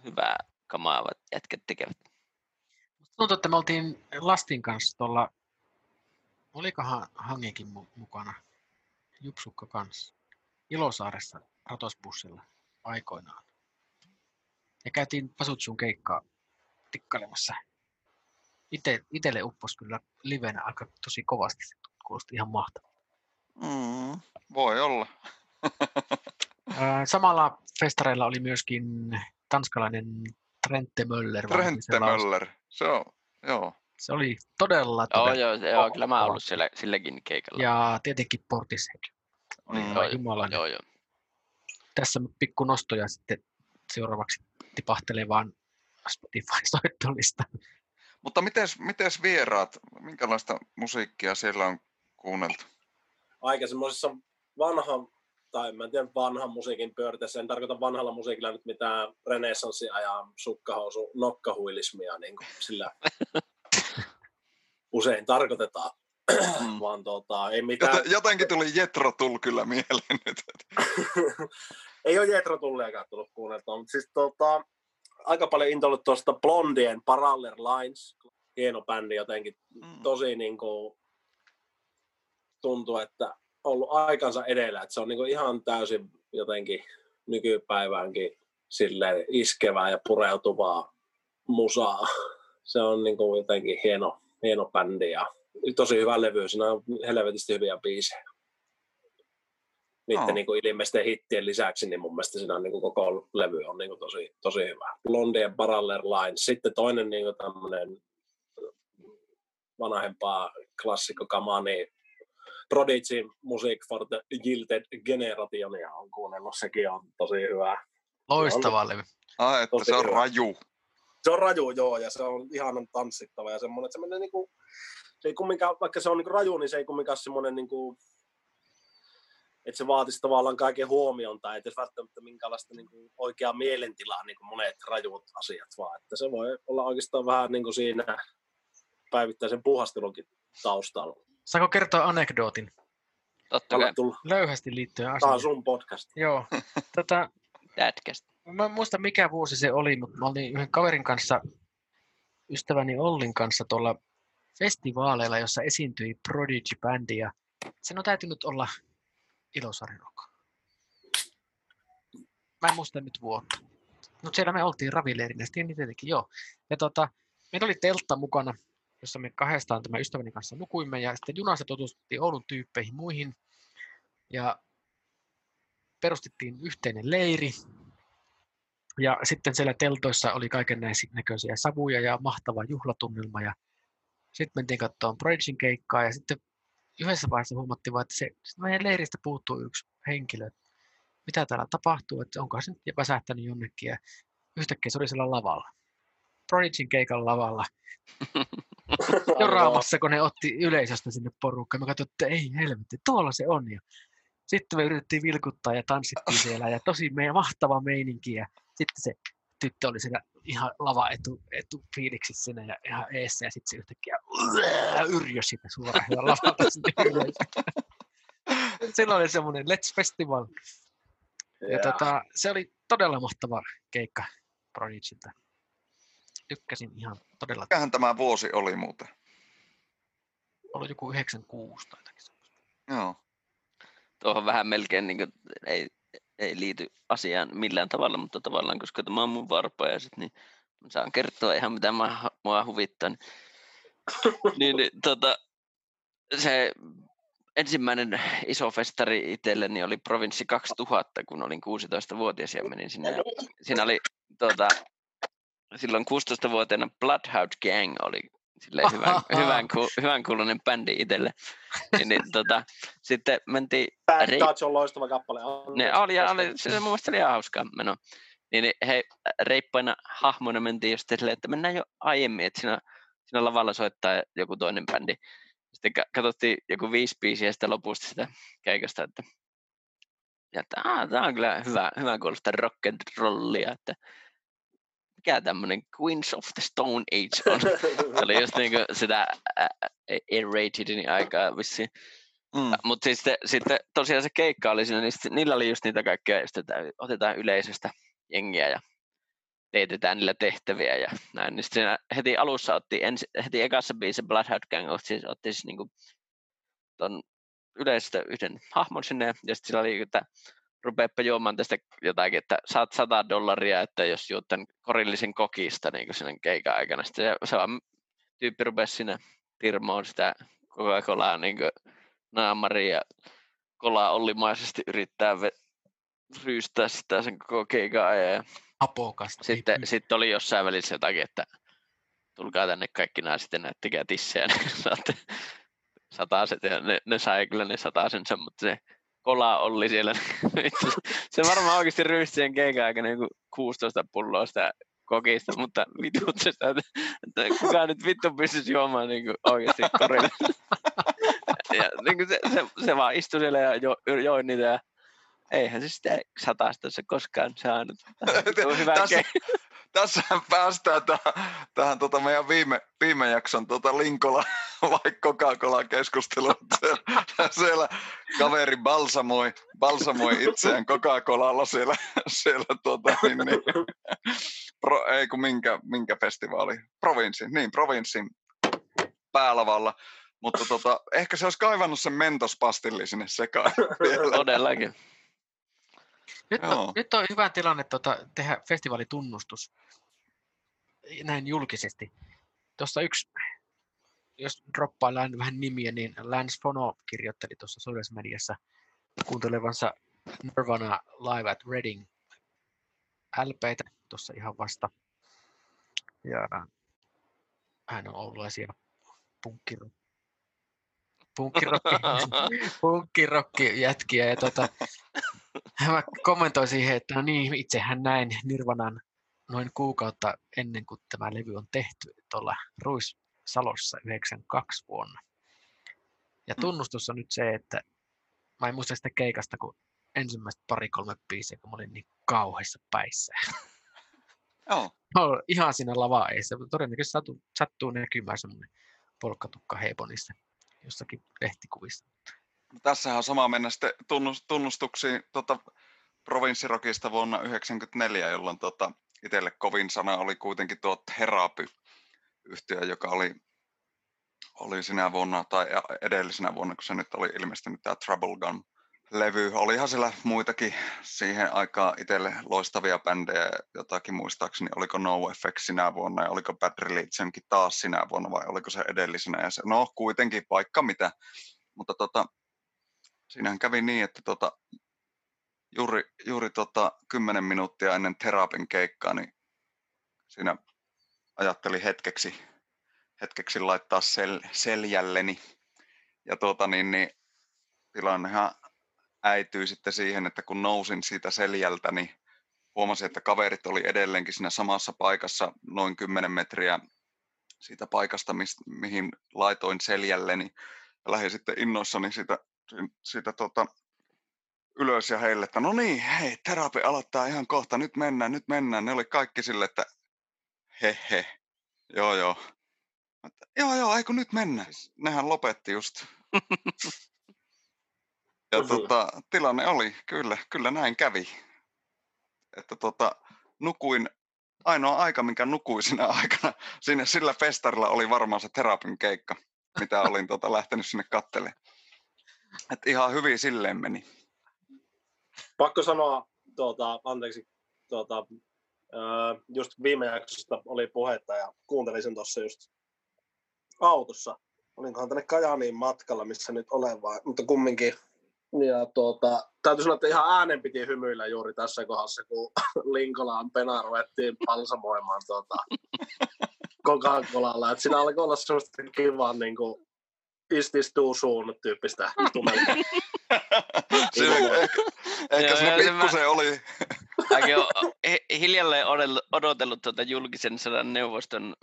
hyvää kamaa jätkät tekevät. Tuntuu, että me oltiin Lastin kanssa tuolla. Olikohan Hangikin mukana, Jupsukka kanssa, Ilosaaressa ratosbussilla aikoinaan. Ja käytiin Pasutsun keikkaa tikkailemassa Ite, itelle upposi kyllä livenä aika tosi kovasti. Se kuulosti ihan mahtavalta. Mm, voi olla. Samalla festareilla oli myöskin tanskalainen Trentte Möller. Trentte Möller, se on, joo. Se oli todella todella. Joo, joo, joo kyllä mä oon ollut siellä, silläkin keikalla. Ja tietenkin Portishead. Oli mm, joo, jumalainen. Joo, joo. Tässä pikku nostoja sitten seuraavaksi tipahtelee vaan Spotify-soittolista. Mutta mites, mites vieraat, minkälaista musiikkia siellä on kuunneltu? Aika semmoisessa vanha, tai mä en tiedä vanhan musiikin pyöritessä, en tarkoita vanhalla musiikilla nyt mitään renessanssia ja sukkahousu nokkahuilismia, niin kuin sillä usein tarkoitetaan. Vaan tuota, ei mitään. Jotenkin tuli Jetro Tull kyllä mieleen nyt. Ei ole Jetro Tulliakaan tullut kuunneltua, mutta siis tuota, aika paljon intoillut tuosta Blondien Parallel Lines. Hieno bändi jotenkin, mm. tosi niin kuin, tuntuu, että ollut aikansa edellä. Että se on niin kuin ihan täysin jotenkin nykypäiväänkin silleen iskevää ja pureutuvaa musaa. Se on niin kuin jotenkin hieno, hieno bändi ja tosi hyvä levy. Siinä on helvetisti hyviä biisejä. Niiden oh. niin kuin ilmeisten hittien lisäksi niin mun mielestä siinä on niin kuin koko levy on niin kuin tosi, tosi hyvä. Blondien Parallel Lines. Sitten toinen niin kuin tämmöinen vanhempaa klassikkokamaa, niin Prodigy Music for the Gilded Generationia on kuunnellut. Sekin on tosi hyvä. Loistava levy. Ah, että tosi se on hyvä. Raju. Se on raju, joo, ja se on ihanan tanssittava ja semmoinen, että semmoinen niin kuin, se ei kumminkaan, vaikka se on niin kuin raju, niin se ei kumminkaan semmoinen niin kuin, että se vaatisi tavallaan kaiken huomion tai ettei välttämättä minkäänlaista niin kuin oikeaa mielentilaa, niin kuin monet rajut asiat, vaan että se voi olla oikeastaan vähän niin kuin siinä päivittäisen puuhastelunkin taustalla. Saako kertoa anekdootin? Totta kai. Löyhästi liittyen asiaan. Tämä on sun podcast. Joo. Tätä, mä en muista mikä vuosi se oli, mutta mä olin yhden kaverin kanssa, ystäväni Ollin kanssa tuolla festivaaleilla, jossa esiintyi Prodigy-bändi ja sen on täytynyt olla Ilosarinoka. Mä en muista nyt vuotta. No siellä me oltiin ravileirinä, niin tietenkin joo. Ja tota, meillä oli teltta mukana, jossa me kahdestaan tämän ystäväni kanssa nukuimme ja sitten junassa tutustuttiin Oulun tyyppeihin muihin ja perustettiin yhteinen leiri ja sitten siellä teltoissa oli kaiken näköisiä savuja ja mahtava juhlatunnelma ja sitten mentiin katsomaan Prodigyn keikkaa ja sitten yhdessä vaiheessa huomattiin, että se, meidän leiristä puuttuu yksi henkilö, mitä täällä tapahtuu, että onko se nyt väsähtänyt jonnekin ja yhtäkkiä se oli siellä lavalla. Prodigyn keikan lavalla. Joraamassa, kun ne otti yleisöstä sinne porukkaan. Me katsottiin, että ei helvetti, tuolla se on. Ja sitten me yritettiin vilkuttaa ja tanssittiin siellä. Ja tosi meidän mahtava meininki. Ja sitten se tyttö oli siellä ihan lava etu, etu fiiliksissä siinä ja ihan eessä. Ja sitten se yhtäkkiä yrjösi sitä suoraan ja lavalta sinne yleisöstä. Silloin oli semmoinen Let's Festival. Ja yeah. tota, se oli todella mahtava keikka Prodigylta. Tykkäsin ihan todella. Mikähän tämä vuosi oli muuten? Oli joku yhdeksänkymmentäkuusi tai jotakin semmoista. Joo. Tuohon vähän melkein niin kuin, ei, ei liity asiaan millään tavalla, mutta tavallaan koska tämä on mun varpaaja, niin saan kertoa ihan mitä mä, mua huvittaa. niin, niin, tota, se ensimmäinen iso festari itselleni oli Provinssi kaksituhatta, kun olin kuusitoistavuotias ja menin sinne. Siinä oli tota, silloin kuusitoistavuotiaana Bloodhound Gang oli silleen hyvän, hyvän, ku, hyvän kuulunen bändi itselle. Niin, tota, sitten mentiin... Bad Touch on loistava kappale. Ne oli, ja oli, se mun mielestä oli ihan hauskaa menoa. Niin, he reippaina hahmoina mentiin jo sitten silleen, että mennään jo aiemmin, että siinä, siinä lavalla soittaa joku toinen bändi. Sitten katsottiin joku viisi biisiä sitä lopusta sitä keikasta, että tämä on kyllä hyvä, hyvä kuulosta rock and rollia, että mikä tämmönen Queens of the Stone Age on? Se oli just niinku sitä R-ratedin aikaa vissiin. Mm. Mutta sitten, sitten tosiaan se keikka oli siinä, niin sitten, niillä oli just niitä kaikkia, just, että otetaan yleisöstä jengiä ja teetetään niillä tehtäviä ja näin. Niin sitten heti alussa otti, ensi, heti ekassa biisi Bloodhound Gang otti siis, otti siis niinku ton yleisöstä yhden hahmon sinne ja sitten sillä oli että rupeappa juomaan tästä jotakin, että saat sata dollaria, että jos juot tämän korillisen kokista niin kuin sen keikan aikana. Sitten se, se vaan tyyppi rupesi siinä tirmoon sitä Coca-Colaa niin naamariin ja kolaa ollimaisesti yrittää ve- ryystää sitä sen koko keikan ja apokasta. Sitten, sitten oli jossain välissä jotakin, että tulkaa tänne kaikki nämä sitten näyttäkää tissejä, niin saatte sataset ja ne, ne sai kyllä ne satasensa, mutta se kola oli siellä. Se varmaan oikeasti ryysti sen keikan aikana joku kuusitoista pulloa sitä kokista, mutta vitut se sitä, että kukaan nyt vittu pystyisi juomaan niin kuin oikeasti korille. Ja niin kuin se, se, se vaan istui siellä ja jo, joi niitä ja eihän se sitä satastassa koskaan saanut. Tässä, tässähän päästään tähän, tähän tota meidän viime, viime jakson tota Linkola vai Coca-Cola keskusteluun. Siellä kaveri balsamoi, balsamoi itseään Coca-Colalla siellä, siellä tuota, niin, niin, pro, ei kun minkä, minkä festivaali? Provinssin, niin provinssin päälavalla. Mutta tota, ehkä se olisi kaivannut sen mentospastilli sinne sekaan. Todellakin. Nyt on, nyt on hyvä tilanne tuota, tehdä festivaalitunnustus näin julkisesti. Tuossa yksi, jos droppaillaan vähän nimiä, niin Lance Fono kirjoitteli tuossa sosiaalisessa mediassa kuuntelevansa Nirvana Live at Reading L P:tä tuossa ihan vasta. Ja hän on oululaisia punkkirokki. Punkkirokki, punkkirokki jätkiä ja tota, mä kommentoin siihen, että no niin, itsehän näin Nirvanan noin kuukautta ennen kuin tämä levy on tehty tuolla Ruissalossa yhdeksänkymmentäkaksi vuonna. Ja tunnustus on nyt se, että mä en muista sitä keikasta kuin ensimmäistä pari-kolme biisiä, kun mä olin niin kauheissa päissä. Oh. Mä olin ihan siinä lavaa eessä, mutta todennäköisesti sattuu, sattuu näkymään semmoinen polkkatukka Hebonissa jossakin lehtikuvissa. No, tässähän on sama mennä sitten tunnustuksiin tota, provinssirokista vuonna yhdeksänkymmentäneljä, jolloin tota, itselle kovin sana oli kuitenkin tuo Therapy-yhtiö, joka oli, oli sinä vuonna tai edellisenä vuonna, kun se nyt oli ilmestynyt tämä Trouble Gun-levy. Olihan siellä muitakin siihen aikaan itselle loistavia bändejä, jotakin muistaakseni, oliko NoFX sinä vuonna ja oliko Bad Religionkin taas sinä vuonna vai oliko se edellisenä. Ja se, no kuitenkin vaikka mitä, mutta tota, siinähän kävi niin, että tota, juuri, juuri tota, kymmenen minuuttia ennen Therapyn keikkaa, niin siinä ajattelin hetkeksi, hetkeksi laittaa sel, seljälleni. Ja tuota, niin, niin, tilannehan äityi sitten siihen, että kun nousin siitä seljältä, niin huomasin, että kaverit oli edelleenkin siinä samassa paikassa noin kymmenen metriä siitä paikasta, mi- mihin laitoin seljälleni. Ja lähdin sitten innoissani sitä sitä tota, ylös ja heille, että no niin, hei, Therapy aloittaa ihan kohta, nyt mennään, nyt mennään. Ne oli kaikki sille, että he he, joo joo. Että, joo joo, ei kun nyt mennään. Nehän lopetti just. Ja tota, tilanne oli, kyllä, kyllä näin kävi. Että tota, nukuin, ainoa aika, minkä nukuin sinä aikana, sinne sillä festarilla oli varmaan se Therapyn keikka, mitä olin tota, lähtenyt sinne katselemaan. Että ihan hyvin silleen meni. Pakko sanoa, tuota, anteeksi, tuota, just viime jaksosta oli puhetta ja kuuntelin sen tuossa just autossa. Olinkohan tänne Kajaaniin matkalla, missä nyt olen vaan, mutta kumminkin. Ja tuota, täytyy sanoa, että ihan äänen piti hymyillä juuri tässä kohdassa, kun Linkolaan penaa ruvettiin palsamoimaan tuota, Coca-Colalla. Siinä alkoi olla semmoista kivaa niin kuin is this too soon -tyyppistä tunnelmaa. Ehkä se pikkusen oli. Mäkin olen hiljalleen odotellut tuota julkisen sanan neuvoston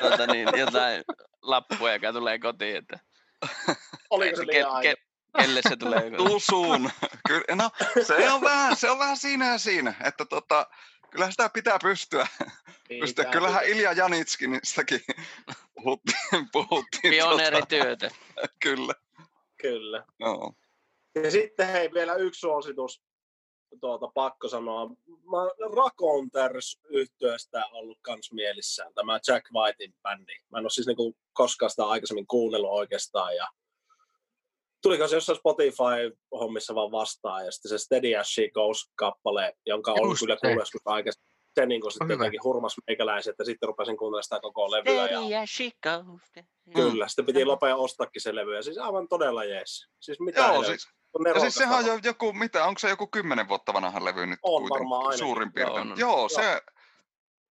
tuota niin, jotain lappua, joka tulee kotiin. Että, oliko se liian aika? Kelle se tulee? Too soon. No, se on vähän, se on vähän siinä ja siinä. Että tota, kyllähän sitä pitää pystyä. pystyä. Kyllähän Ilja Janitskin sitäkin puhuttiin. puhuttiin Pioneerityötä. Tota. Kyllä. Kyllä. No. Ja sitten hei, vielä yksi suositus. Tuota, pakko sanoa. Mä Raconteurs-yhtiöstä ollut kans mielissään. Tämä Jack Whitein bändi. Mä en ole siis niinku koskaan sitä aikaisemmin kuunnellut oikeastaan. Ja tuliko se jossain Spotify-hommissa vaan vastaan, ja sitten se Steady As She Goes -kappale, jonka on kyllä kuullut aikaisemmin. se niin kuin sitten okay. jotenkin hurmas meikäläisiä, että sitten rupesin kuuntelemaan sitä koko levyä. Ja... Kyllä, sitten piti lopea ostakin se levyä. Siis aivan todella jees. Siis mitä Joo, siis, ja siis sehän on jo joku, mitä, onko se joku kymmenen vuotta vanha levy nyt on kuitenkin suurin piirtein? Joo, Joo se, Joo.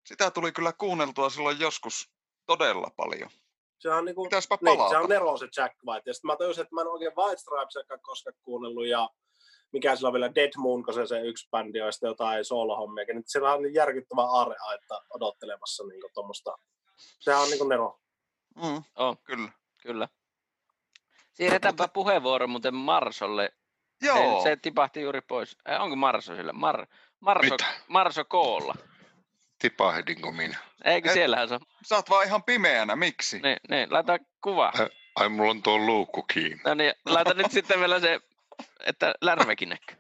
sitä tuli kyllä kuunneltua silloin joskus todella paljon. Sehän on, niin kuin, niin, se on nero se Jack White. Ja sitten mä tajusin, että mä en oikein White Stripes koskaan kuunnellut ja mikä sillä on vielä Dead Moon, kun se, se yksi bändi on sitten jotain soul-hommiakin. Nyt siellä on niin järkyttävää aarreaitta odottelemassa niin kuin tuommoista. Sehän on niin kuin nero. Mm, on, kyllä. kyllä. Siirretäänpä Mutta... puheenvuoro muuten Marsolle. Joo. Se, se tipahti juuri pois. Äh, onko Marso sillä? Mar... Marso, Marso Koolla. Tipahdinko minä? Eikö siellähän se on? Sä oot vaan ihan pimeänä, miksi? Niin, niin laita kuva. Ai, ai mulla on tuo luukku kiinni. No niin, laita nyt sitten vielä se, että lärvekin näkyy.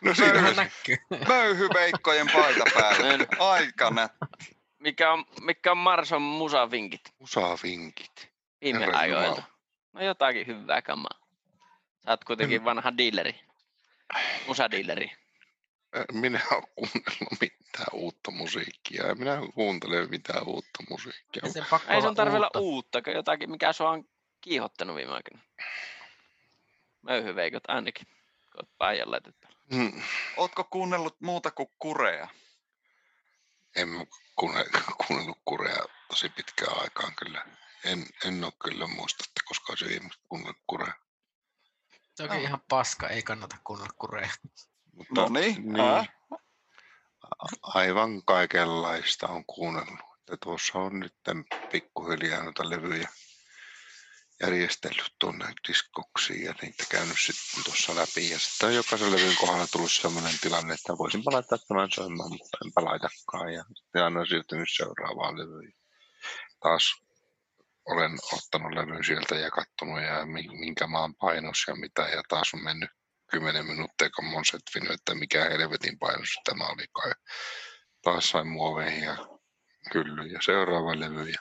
No siinähän näkyy. Möyhyveikkojen paita päälle. Aika nätti. Mikä on, mikä on Marson musavinkit? Musavinkit. Viime ajoilta. No jotakin hyvää kamaa. Sä oot kuitenkin en... vanha dealeri. Musadiileri. Minä en ole kuunnellut mitään uutta musiikkia. Minä en kuuntele mitään uutta musiikkia. Ei sun tarvitse uutta. olla uutta, jotakin, mikä sua on kiihottanut viime aikoina. Möyhyveikot ainakin. Oot päijän laitet päällä. Hmm. Ootko kuunnellut muuta kuin Kurea? En kuunnellut Kurea tosi pitkään aikaan kyllä. En, en ole kyllä muista, että koska olisi viimeksi kuunnellut Kurea. Se onkin ihan paska, ei kannata kuunnella Kurea. Mutta, no niin. niin aivan kaikenlaista on kuunnellut. Ja tuossa on nyt pikkuhiljaa noita levyjä järjestellyt tuonne diskoksiin ja niitä käynyt sitten tuossa läpi. Ja sitten on jokaisen levyn kohdalla tullut sellainen tilanne, että voisinpa laittaa tämän soimaan, mutta enpä laitakaan. Ja sitten aina on siirtynyt seuraavaan levyyn. Taas olen ottanut levyn sieltä ja katsonut, ja minkä maan painos ja mitä, ja taas on mennyt kymmenen minuuttia, kun mä oon setvinyt, että mikä helvetin painossa tämä oli kai. Taas sain muoveihin ja kyllyn ja seuraava levy. Ja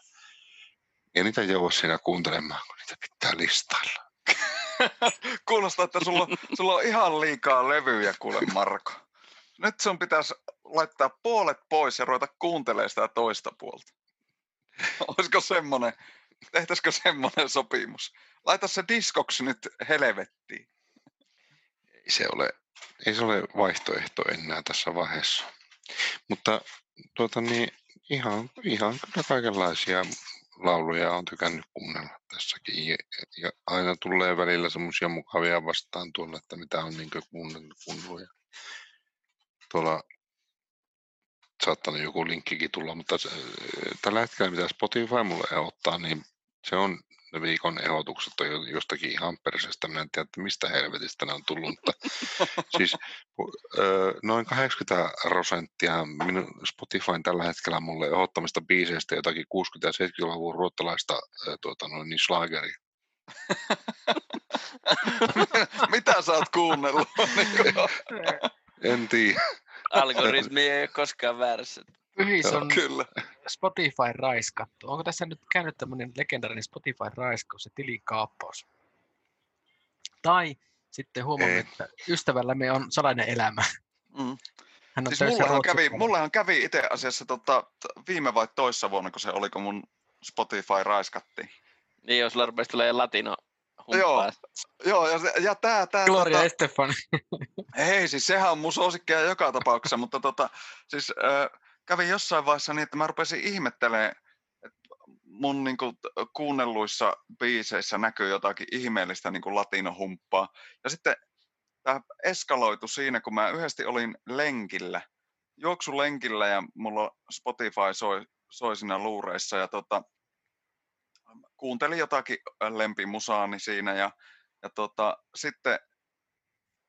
en niitä joudu siinä kuuntelemaan, kun niitä pitää listailla. Kuulostaa, että sulla, sulla on ihan liikaa levyjä, kuule Marko. Nyt sun pitäisi laittaa puolet pois ja ruveta kuuntelemaan sitä toista puolta. Olisiko semmoinen, tehtäisikö semmoinen sopimus? Laita se diskoksi nyt helvettiin. Ei se ole, ei se ole vaihtoehto enää tässä vaiheessa. Mutta tuota niin, ihan, ihan kyllä kaikenlaisia lauluja on tykännyt kuunnella tässäkin. Ja, ja aina tulee välillä semmoisia mukavia vastaan tuolla, että mitä on niin kuunnellut kuunnella. Tuolla saattanut joku linkkikin tulla, mutta se, tällä hetkellä mitä Spotify mulle ehdottaa, niin se on... viikon ehdotukset on jostakin ihan perseestä. Mä en tiedä, että mistä helvetistä ne on tullut. Mutta siis noin kahdeksankymmentä prosenttia minun Spotifyn tällä hetkellä mulle ehdottamista biiseistä jotakin kuusikymmentä- ja seitsemänkymmentäluvun ruottalaista tuota, noin niin slageria. Mitä sä oot kuunnellut? En tiedä. Algoritmi ei ole koskaan väärässä. Yhdys on kyllä. Spotify raiskattu. Onko tässä nyt käynyt tämmöinen legendaarinen Spotify raiskaus ja tilikaappaus? Tai sitten huomannut, että ystävällämme on salainen elämä. Mm. Hän on siis mullehan kävi, mullehan kävi itse asiassa tota, viime vai toissa vuonna, kun se oli, kun mun Spotify raiskattiin. Niin, jos lorpeista tulee latino. Joo, joo, ja, ja tää, tää... Gloria tota, Estefan. Ei, siis sehän on mun suosikkia joka tapauksessa, mutta tota, siis... Äh, kävin jossain vaiheessa niin, että mä rupesin ihmettelemään, että mun niin kuin, kuunnelluissa biiseissä näkyy jotakin ihmeellistä niin kuin latinohumppaa. Ja sitten tämä eskaloitu siinä, kun mä yhdesti olin lenkillä, juoksulenkillä ja mulla Spotify soi, soi siinä luureissa. Ja tota, kuuntelin jotakin lempimusaani siinä ja, ja tota, sitten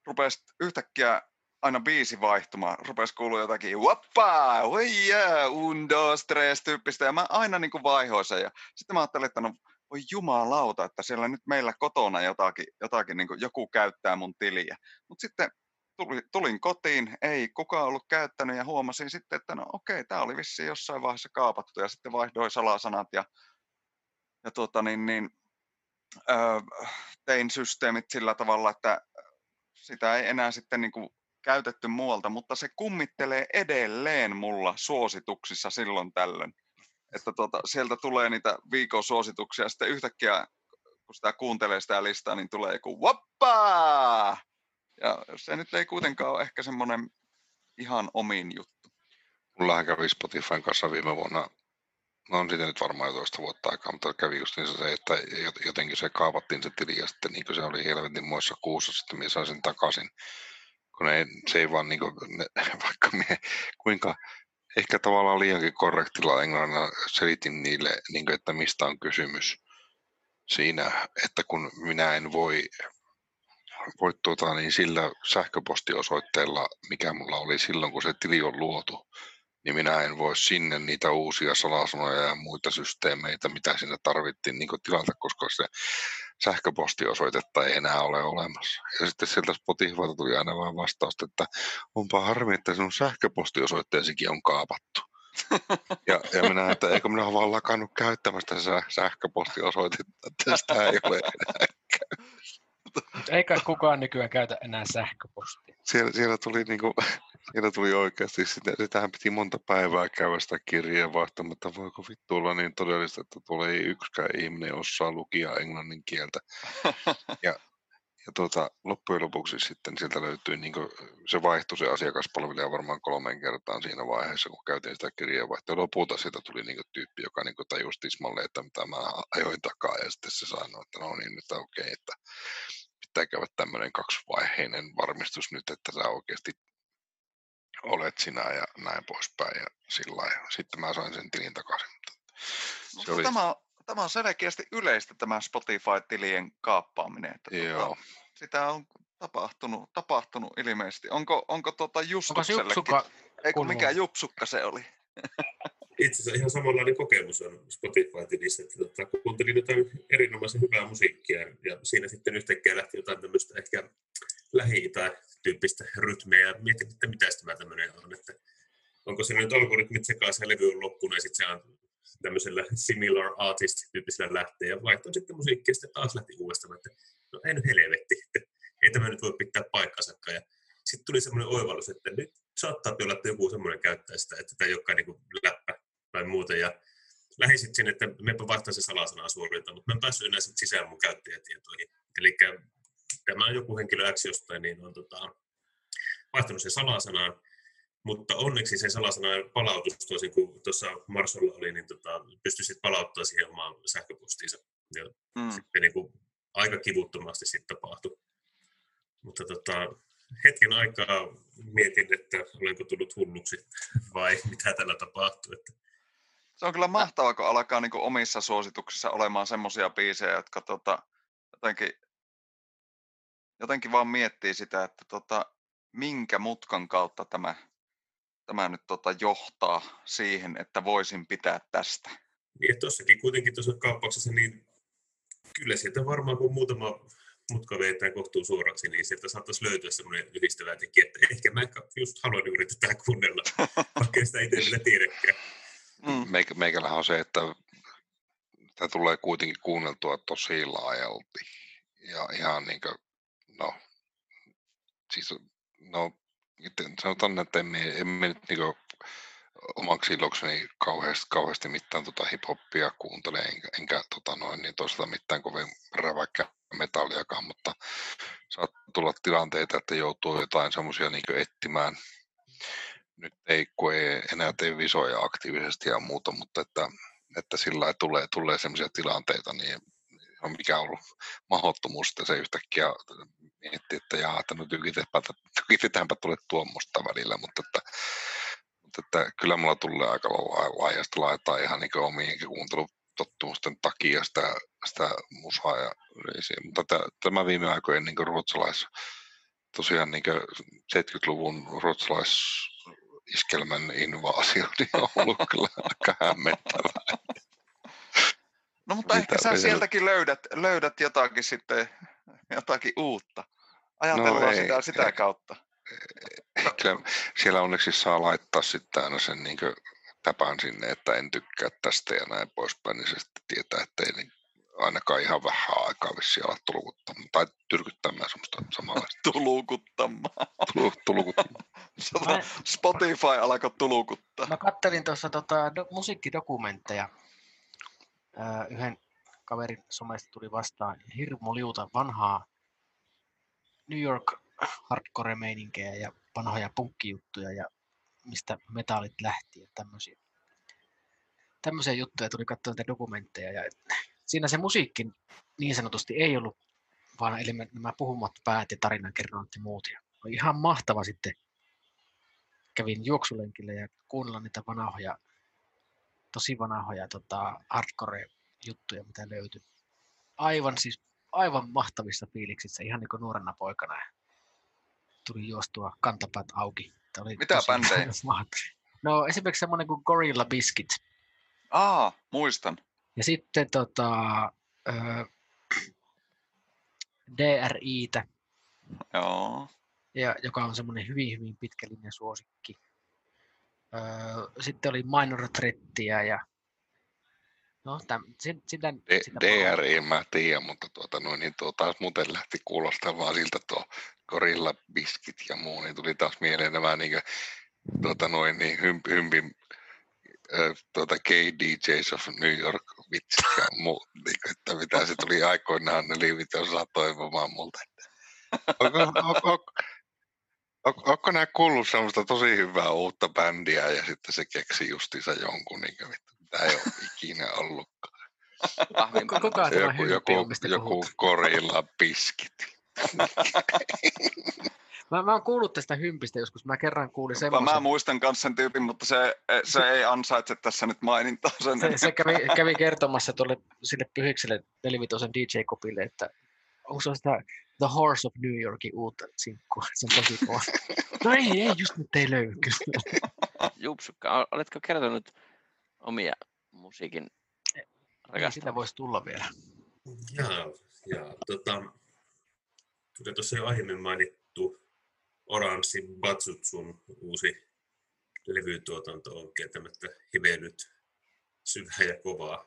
rupesi yhtäkkiä... aina biisi vaihtumaan. Rupesi kuulua jotakin wappaa, yeah, un, dos, tres tyyppistä ja mä aina niin kuin vaihoin sen. Ja sitten mä ajattelin, että no voi jumalauta, että siellä nyt meillä kotona jotakin, jotakin niin kuin joku käyttää mun tiliä. Mutta sitten tuli, tulin kotiin, ei kukaan ollut käyttänyt ja huomasin sitten, että no okei, tää oli vissiin jossain vaiheessa kaapattu ja sitten vaihdoin salasanat ja, ja tuota niin, niin, öö, tein systeemit sillä tavalla, että sitä ei enää sitten niin kuin käytetty muualta, mutta se kummittelee edelleen mulla suosituksissa silloin tällöin. Että tuota, sieltä tulee niitä viikon suosituksia ja sitten yhtäkkiä, kun sitä kuuntelee sitä listaa, niin tulee joku wappaa! Ja se nyt ei kuitenkaan ole ehkä semmoinen ihan omin juttu. Mullahan kävi Spotifyn kanssa viime vuonna, no on siitä nyt varmaan toista vuotta aikaa, mutta kävi just niin se, että jotenkin se kaavattiin se tili ja sitten niin kuin se oli helvetin muissa kuussa, sitten minä sain sen takaisin. Kun ei, se ei vaan, niin kuin, ne, vaikka minä kuinka ehkä tavallaan liiankin korrektilla englannilla selitin niille, niin kuin, että mistä on kysymys siinä, että kun minä en voi... Voit tuota, niin sillä sähköpostiosoitteella, mikä mulla oli silloin, kun se tili on luotu, niin minä en voi sinne niitä uusia salasanoja ja muita systeemeitä, mitä siinä tarvittiin niin tilata, koska se sähköpostiosoitetta ei enää ole olemassa. Ja sitten sieltä Spotifylta tuli aina vain vastausta, että onpa harmi, että sinun sähköpostiosoitteesikin on kaapattu. Ja, ja minä, että eikö minä ole vaan lakannut käyttämästä sitä sähköpostiosoitetta, että sitä ei ole enää. Eikä kukaan nykyään käytä enää sähköpostia. Siellä, siellä, tuli, niin kuin, siellä tuli oikeasti, sitä, sitähän piti monta päivää käydä sitä kirjeenvaihtoa, mutta voiko vittu olla niin todellista, että tuolla ei yksikään ihminen osaa lukia englannin kieltä. Ja, ja tuota, loppujen lopuksi sitten sieltä löytyi, niin kuin, se vaihtui se asiakaspalvelija varmaan kolmeen kertaan siinä vaiheessa, kun käytiin sitä kirjeenvaihtoa. Lopulta sieltä tuli niin kuin, tyyppi, joka niin kuin, tajusi tismalle, että mitä mä ajoin takaa, ja sitten se sanoi, että no niin, nyt okei, okay, että... Pitää käydä tämmöinen kaksivaiheinen varmistus nyt, että sä oikeasti olet sinä ja näin poispäin ja sillä lailla. Sitten mä sain sen tilin takaisin. Se oli... tämä, tämä on selkeästi yleistä tämä Spotify-tilien kaappaaminen. Että joo. Tuota, sitä on tapahtunut, tapahtunut ilmeisesti. Onko, onko tuota Justuksellekin? Eikö mikä jupsukka se oli? Itse asiassa ihan samanlainen kokemus on Spotify-tilissä, että tota, kuuntelin jotain erinomaisen hyvää musiikkia ja siinä sitten yhtäkkiä lähti jotain tämmöistä ehkä lähi-itä-tyyppistä rytmiä ja mietin, että mitäs tämä tämmöinen on, että onko se nyt algoritmit sekaisin levy on loppunut ja sitten se on tämmöisellä similar artist-tyyppisellä lähtee ja vaihtoin sitten musiikkia ja sitten taas lähti uudestaan, että no ei nyt helvetti, että ei tämä nyt voi pitää paikkansakaan ja sitten tuli semmoinen oivallus, että nyt saattaa olla, että joku semmoinen käyttää sitä, että tämä ei olekaan niin kuin läppä tai muuta. Ja lähdin sitten sinne, että mepä vaihtaa se salasanaa suorilta, mutta mä en päässyt enää sitten sisään mun käyttäjätietoihin. Eli tämä on joku henkilö X jostain, niin on tota, vaihtanut sen salasanaan, mutta onneksi sen salasanan palautus toisin kuin tuossa Marsolla oli, niin tota, pystyi sitten palauttamaan siihen omaan sähköpostiinsa. Ja mm. sitten niin kuin aika kivuttomasti sitten tapahtui. Mutta tota... Hetken aikaa mietin, että olenko tullut hulluksi vai mitä tällä tapahtuu. Se on kyllä mahtavaa, kun alkaa niin kuin omissa suosituksissa olemaan semmoisia biisejä, jotka tota, jotenkin, jotenkin vaan miettii sitä, että tota, minkä mutkan kautta tämä, tämä nyt tota johtaa siihen, että voisin pitää tästä. Niin, tuossakin kuitenkin tuossa kauppauksessa, niin kyllä sieltä varmaan kun muutama... mutka vetää kohtuu suoraksi, niin sieltä saattaisi löytyä semmoinen yhdistävä tekijä, että ehkä mä just haluan yrittää kuunnella, vaikka sitä itse vielä tiedäkään. Mm. Meikälähän on se, että tämä tulee kuitenkin kuunneltua tosi laajalti. Ja ihan niin kuin, no, siis, no, sanotaan, että emme, emme nyt niin kuin omaksi ilokseni kauheasti, kauheasti mitään tota hip-hoppia kuuntele, enkä, enkä tota noin, niin toisaalta mitään kovin räväkkää metalliakaan, mutta saattaa tulla tilanteita, että joutuu jotain semmoisia niin kuin etsimään. Nyt ei, kun ei enää tee visoja aktiivisesti ja muuta, mutta että, että sillä lailla tulee, tulee semmoisia tilanteita, niin on mikä ollut mahdottomuus, että se yhtäkkiä miettii, että jaa, että no tykitetäänpä tulee tuommoista välillä, mutta että Että kyllä mulla tulee aika laajasta laittaa ihan niin omiinkin kuuntelutottumusten takia sitä, sitä musaa. Ja, mutta tämä viime aikojen niin ruotsalais, tosiaan niin seitsemänkymmentäluvun ruotsalaisiskelmän invaasio niin on ollut kyllä aika hämmentävää. No mutta mitä ehkä sä sieltäkin löydät, löydät jotakin, sitten, jotakin uutta. Ajatellaan no, sitä, sitä kautta. Kyllä siellä onneksi saa laittaa sitten aina sen niin kuin täpän sinne, että en tykkää tästä ja näin poispäin, niin se sitten tietää, että ei niin ainakaan ihan vähän aikaa vissiin alat tulkuttamaan, tai tyrkyttämään semmoista samanlaista. Tulukuttamaan. Tulukuttamaan. Sota, Spotify alkoi tulukuttaa. Mä kattelin tuossa tota, do, musiikkidokumentteja. Öö, yhden kaverin somesta tuli vastaan hirmu liuta vanhaa New York hardcore-meininkeä ja vanhoja punkkijuttuja ja mistä metallit lähti ja tämmöisiä. Tämmöisiä juttuja tuli katsoa näitä dokumentteja. Ja siinä se musiikki niin sanotusti ei ollut, vaan eli nämä puhumat päät ja tarinankerronnat ja muut. Ja oli ihan mahtava sitten. Kävin juoksulenkille ja kuunnella niitä vanhoja, tosi vanhoja tota, hardcore-juttuja, mitä löytyi. Aivan siis aivan mahtavissa fiiliksissä, ihan niin kuin nuorena poikana. Tuli juostua kantapäät auki. Oli mitä bändejä? No esimerkiksi semmoinen kuin Gorilla Biscuit. Aa, muistan. Ja sitten tota, öö, D R I:tä. Joo. Ja, joka on semmoinen hyvin, hyvin pitkällinen suosikki. Öö, sitten oli Minor Threatia ja no, täm, sit, sitä, D- sitä D R I mä tiedän, mutta tuota, no, niin tuo taas muuten lähti kuulostamaan siltä tuo Gorilla Biscuit ja muu, niin tuli taas mieleen nämä niin, tuota, noin, niin hymp, hympin tuota K D J's of New York vitsit ja muu, että mitä se tuli aikoinaan, ne liivit osaa toivomaan multa. Onko, onko, onko, onko, onko nää kuullut semmoista tosi hyvää uutta bändiä ja sitten se keksi justiinsa jonkun, niin kuin, mitä ei ole ikinä ollutkaan. joku joku, joku Gorilla Biscuit. Mä, mä oon kuullut tästä hympistä joskus, mä kerran kuulin semmoisen. Mä muistan kanssa sen tyypin, mutta se, se ei ansaitse tässä nyt mainintaa. Sen se, se kävi, kävi kertomassa tuolle sille pyhikselle nelivitosen D J-kopille, että onko se sitä The Horse of New Yorkin uutta sinkkua, se on tosi kova. No ei, ei, just nyt ei löydy. Jupsukka, oletko kertonut omia musiikin rakastamista? Sitä voisi tulla vielä. Jaa, jaa, tota, kuten tuossa jo aiemmin mainittu, Oranssi Batsutsun uusi levytuotanto on kieltämättä hivennyt syvää ja kovaa.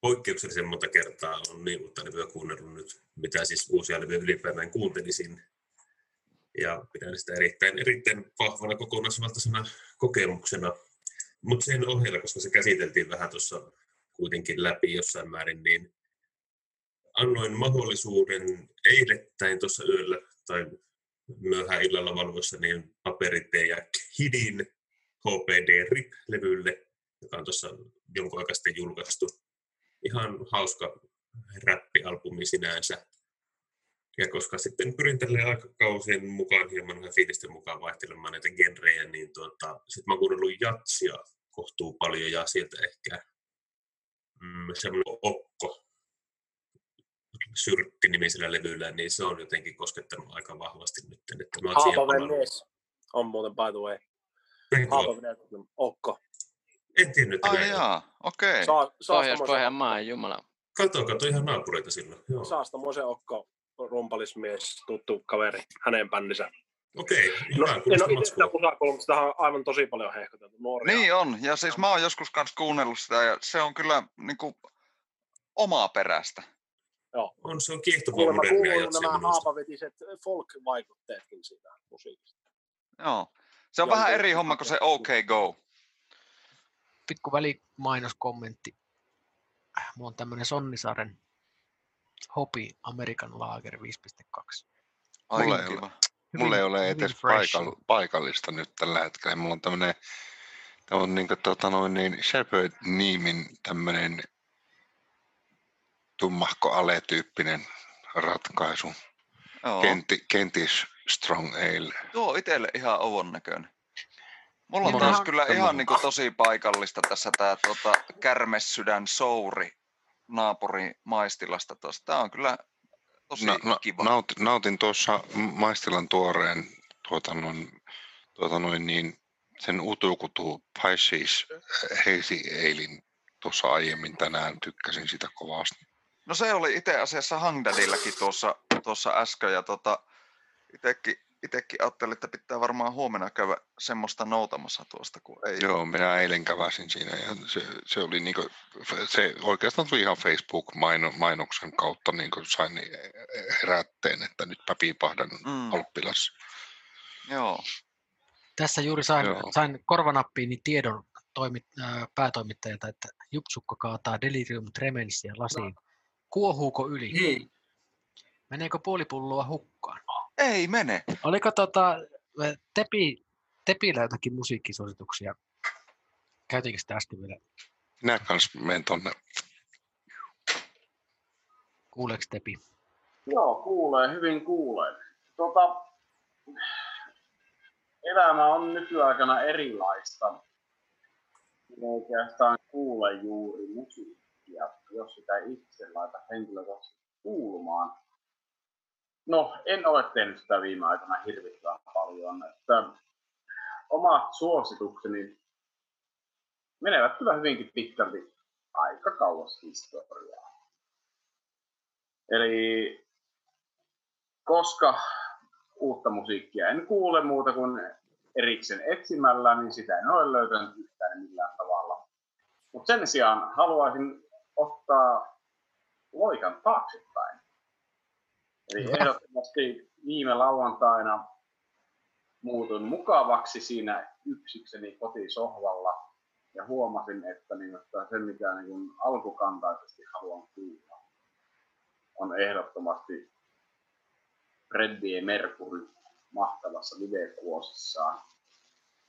Poikkeuksellisen monta kertaa on niin uutta levyä kuunnellut nyt, mitä siis uusia levyjä ylipäätään kuuntelisin. Ja pidän sitä erittäin, erittäin vahvana kokonaisvaltaisena kokemuksena. Mutta sen ohjella, koska se käsiteltiin vähän tuossa kuitenkin läpi jossain määrin, niin annoin mahdollisuuden eilettäin tuossa yöllä tai myöhään illalla valvoissa niin Paperitee ja Kidin H P D R I P-levylle, joka on tuossa jonkun aikaa sitten julkaistu. Ihan hauska räppialbumi sinänsä. Ja koska sitten pyrin tälleen aikakausien mukaan hieman ja fiilisten mukaan vaihtelemaan näitä genrejä, niin tuota, sitten mä oon kuunnellut jatsia kohtuu paljon ja sieltä ehkä mm, semmoinen Okko Syrtti-nimisellä levyllä, niin se on jotenkin koskettanut aika vahvasti nyt. Haapaveen mies on muuten by the way. Haapaveen mies Okko. En tiennyt. Ai jaa, okei. Pohjanmaa, jumala. Kato, kato ihan naapureita silloin. Saastamoisen Okko, rumpalismies, tuttu kaveri, hänen bändinsä. Okei, hyvä. No, en ole itse sitä musakoulua, mutta sitä on aivan tosi paljon hehkoteltu nuoria. Niin on, ja siis mä oon joskus kanssa kuunnellut sitä, ja se on kyllä niin kuin omaa perästä. Joo. On, se on kiehtovaa modernia jatsia minusta. Nämä haapavetiset folk-vaikutteetkin siitä musiikista. Joo, se on ja vähän eri homma kuin se OK Go. Pikku välimainoskommentti. Mulla on tämmönen Sonnisaaren Hopi American Lager viisi pilkku kaksi. Mulla ei ole, mulla ei ole edes paikall, paikallista nyt tällä hetkellä. Mulla on tämmönen, tämmönen niin kuin, tota noin, niin Shepherd Neemin tämmönen tummahko ale-tyyppinen ratkaisu. Kenti, kentis Strong Ale. Tuo itselle ihan ovon näköinen. Mulla on taas kyllä ihan niinku tosi paikallista tässä tää tota Kärmessydän souri naapurin maistilasta tuossa. Tää on kyllä tosi na, na, kiva. Naut, nautin tuossa maistilan tuoreen tuotannon, tuotannon niin sen Utukutu Pisces Hazy Alein tuossa aiemmin tänään. Tykkäsin sitä kovasti. No se oli itse asiassa Hangdadilläkin tuossa, tuossa äsken ja tota, itsekin itsekin ajattelin, että pitää varmaan huomenna käydä semmoista noutamassa tuosta, kun ei. Joo, minä eilen käväsin siinä ja se, se oli niinku, se oikeastaan tuli ihan Facebook-mainoksen kautta niinku sain herätteen, että nytpä piipahdan mm. Alppilassa. Joo. Tässä juuri sain, sain korvanappiini tiedon toimit, äh, päätoimittajalta, että Jupsukko kaataa Delirium Tremensia lasiin. Kuohuuko yli? Ei. Meneekö puoli pulloa hukkaan? Ei mene. Oliko tota, tepi, Tepillä jotakin musiikkisuosituksia? Käytiinkö sitä äsken vielä? Minä kans menen tonne. Kuuleeko Tepi? Joo, kuulee, hyvin kuulee. Tota, elämä on nykyaikana erilaista. Minä oikeastaan kuule juuri musiikkia, jos sitä itse laita henkilökohtaisesti kuulumaan. No, en ole tehnyt sitä viime aikana hirvittävän paljon, että omat suositukseni menevät kyllä hyvinkin pitkälti aika kauas historiaa. Eli koska uutta musiikkia en kuule muuta kuin erikseen etsimällä, niin sitä en ole löytänyt yhtään millään tavalla. Mutta sen sijaan haluaisin ottaa loikan taaksepäin. Eli ehdottomasti viime lauantaina muutuin mukavaksi siinä yksikseni kotisohvalla ja huomasin, että sen mitä niin alkukantaisesti haluan kuulla on ehdottomasti Freddie Mercury mahtavassa livekuosissaan.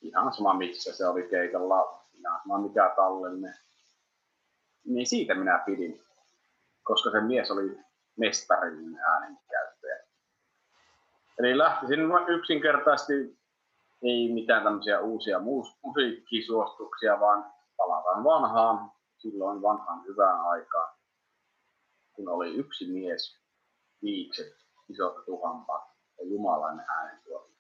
Ihan sama missä se oli keikalla, ihan sama mikä tallenne. Niin siitä minä pidin, koska se mies oli mestarin äänenkäyttäjä. Eli lähtisin yksinkertaisesti, ei mitään tämmöisiä uusia musiikkisuosituksia, vaan palataan vanhaan, silloin vanhaan hyvään aikaan, kun oli yksi mies, viikset, isot tuhampaat ja jumalainen äänentuotanto.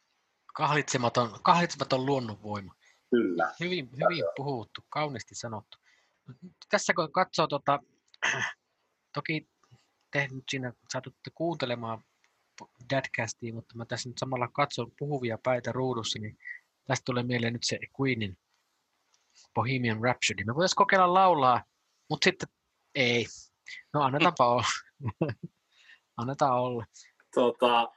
Kahlitsematon, kahlitsematon luonnonvoima. Kyllä. Hyvin, hyvin puhuttu, kauniisti sanottu. Tässä kun katsoo, tota, toki te nyt siinä saatatte kuuntelemaan Dadcastia, mutta mä tässä nyt samalla katson puhuvia päitä ruudussa, niin tästä tulee mieleen nyt se Queenin Bohemian Rhapsody. Me voitaisiin kokeilla laulaa, mutta sitten ei. No annetaanpa olla. Annetaan olla. Tota,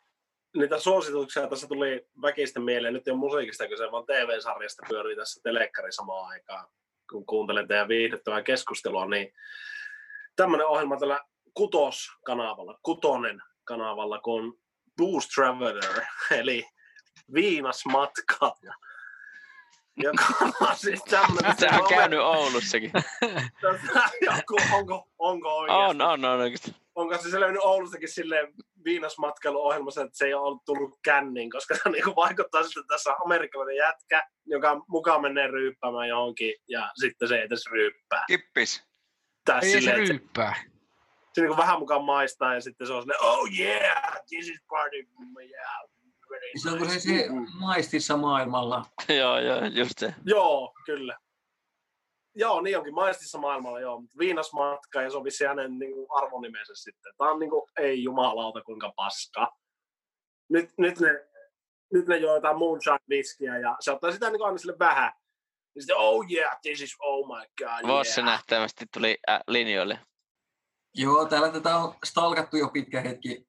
niitä suosituksia tässä tuli väkistä mieleen. Nyt ei ole musiikista kyse, vaan T V-sarjasta pyörii tässä telekkari samaan aikaan. Kun kuuntelen teidän viihdyttävää keskustelua, niin tämmöinen ohjelma tällä Kutos-kanavalla, Kutonen kanavalla, kun Blues Traveler, eli viinasmatkaaja, joka on siis tämmöinen. Sehän on käynyt Oulussakin. onko, onko oikeasti? On, on, on oikeasti. Onko se selvinnyt Oulussakin silleen viinasmatkailuohjelmassa, että se ei ole tullut känniin, koska se niin vaikuttaa siltä, että tässä on amerikkalainen jätkä, joka mukaan menee ryyppäämään johonkin, ja sitten se ei edes ryyppää. Kippis. Tässä ei silleen, se ryyppää. Se niin vähän mukaan maistaa ja sitten se on silleen, oh yeah, this is party, yeah. Se on se, se maistissa maailmalla. Joo, joo, just se. Joo, kyllä. Joo, niin onkin, maistissa maailmalla, joo. Viinasmatka ja se on vissi hänen niin kuin arvonimensä sitten. Tämä on niin kuin, ei jumalauta, kuinka paska. Nyt, nyt ne, nyt ne joo jotain moonshine-viskiä ja se ottaa sitä niin kuin aina sille vähän. Ja sitten, oh yeah, this is, oh my god, Vossa yeah. Nähtävästi tuli äh, linjoille. Joo, täällä tätä on stalkattu jo pitkä hetki.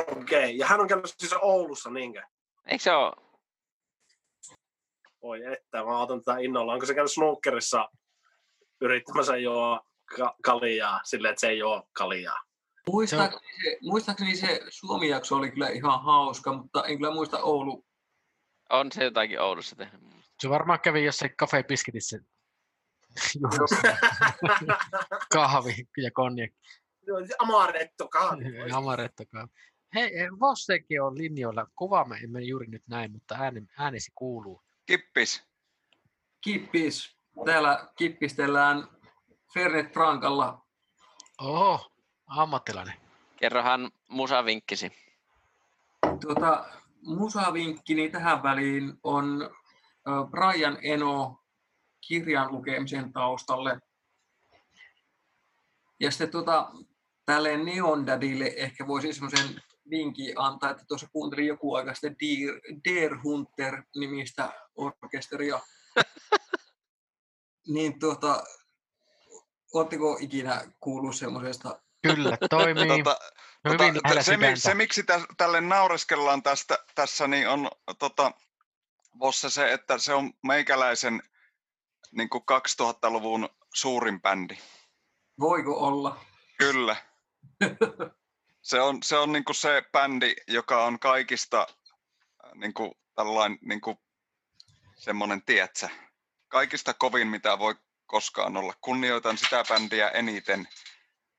Okei, okay. Ja hän on käynyt siis Oulussa niinkään? Eikö se ole? Oi että, mä otan tätä innolla. Onko se käynyt snookerissa yrittämässä joo ka- kaljaa, silleen, että se ei joo kaljaa? Muistaakseni se, muistaakseni se Suomi-jakso oli kyllä ihan hauska, mutta en kyllä muista Oulu. On se jotakin Oulussa tehnyt. Se varmaan kävi jossain Cafe Biscuitissä. Kahvi ja konjakki. Amaretto kahvi. Amaretto kahvi. Hei, Vossekin on linjoilla. Kuvaamme emme juuri nyt näin, mutta ääni, äänesi kuuluu. Kippis. Kippis. Täällä kippistellään Fernet Frankalla. Oho, ammattilainen. Kerrohan musavinkkisi. Tuota, musavinkkini tähän väliin on Brian Eno kirjan lukemisen taustalle. Ja sitten tuota, tälle Neon Dadille ehkä voisi semmoisen vinkin antaa, että tuossa kuuntelin joku aika sitten Deer Hunter-nimistä orkesteria. Niin tuota, ootteko ikinä kuullut semmoisesta? Kyllä, toimii. Tota, tota, se, se, miksi täs, tälle naureskellaan tästä, tässä, niin on tota, Vossa se, että se on meikäläisen niin kuin kaksituhattaluvun suurin bändi. Voiko olla? Kyllä. Se on, se on niin kuin se bändi, joka on kaikista niin kuin tällainen niin kuin semmoinen, tietsä, kaikista kovin, mitä voi koskaan olla. Kunnioitan sitä bändiä eniten.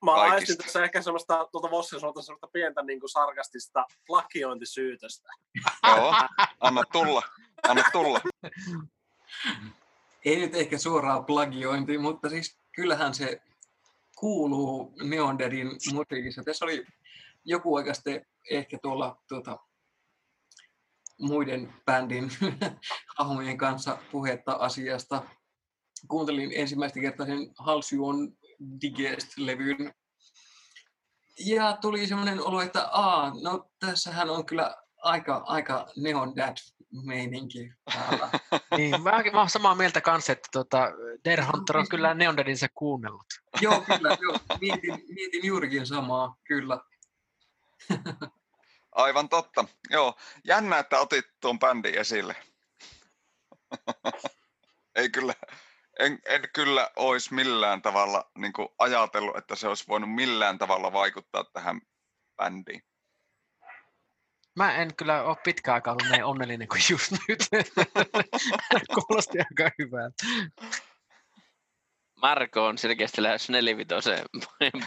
Mä aistin tässä ehkä semmoista, tuolta Vossen suolta semmoista pientä niin kuin sarkastista lakiointisyytöstä. Joo, anna tulla, anna tulla. Ei nyt ehkä suoraan plagiointi, mutta siis kyllähän se kuuluu Neon Deadin musiikissa. Tässä oli joku aika sitten ehkä tuolla tuota, muiden bändin hahmojen kanssa puhetta asiasta. Kuuntelin ensimmäistä kertaa sen Halcyon Digest-levyn. Ja tuli semmoinen olo, että aa, no tässähän on kyllä aika, aika Neon Dead meininki täällä. Niin, mä, mä oon samaa mieltä kanssa, että tuota, Deer Hunter on kyllä Neon Deadinsä kuunnellut. Joo, kyllä. Jo. Mietin, mietin juurikin samaa, kyllä. Aivan totta. Joo, jännä, että otit tuon bändin esille. Ei kyllä, en, en kyllä olisi millään tavalla niin kuin ajatellut, että se olisi voinut millään tavalla vaikuttaa tähän bändiin. Mä en kyllä ole pitkään aikaa ollut näin onnellinen kuin just nyt. Kuulosti aika hyvältä. Marko on selkeästi lähes nelivitoseen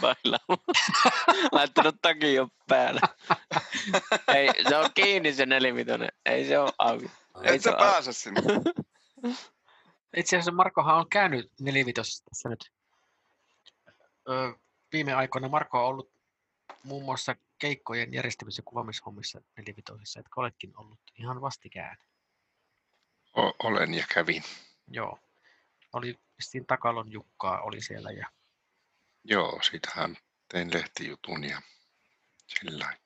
bailaamaan. Laittanut takin jo päälle. Ei, se on kiinni se nelivitonen. Ei se ole auki. Ei et sä pääse sinne. Itse asiassa Markohan on käynyt nelivitosessa tässä nyt. Öö, viime aikoina Marko on ollut muun muassa keikkojen järjestämis- ja kuvaamishommissa nelivitosissa, etkä oletkin ollut ihan vastikään. O- olen ja kävin. Joo. Oli Pistin Takalon Jukkaa oli siellä ja... Joo, siitähän tein lehtijutun ja sillä.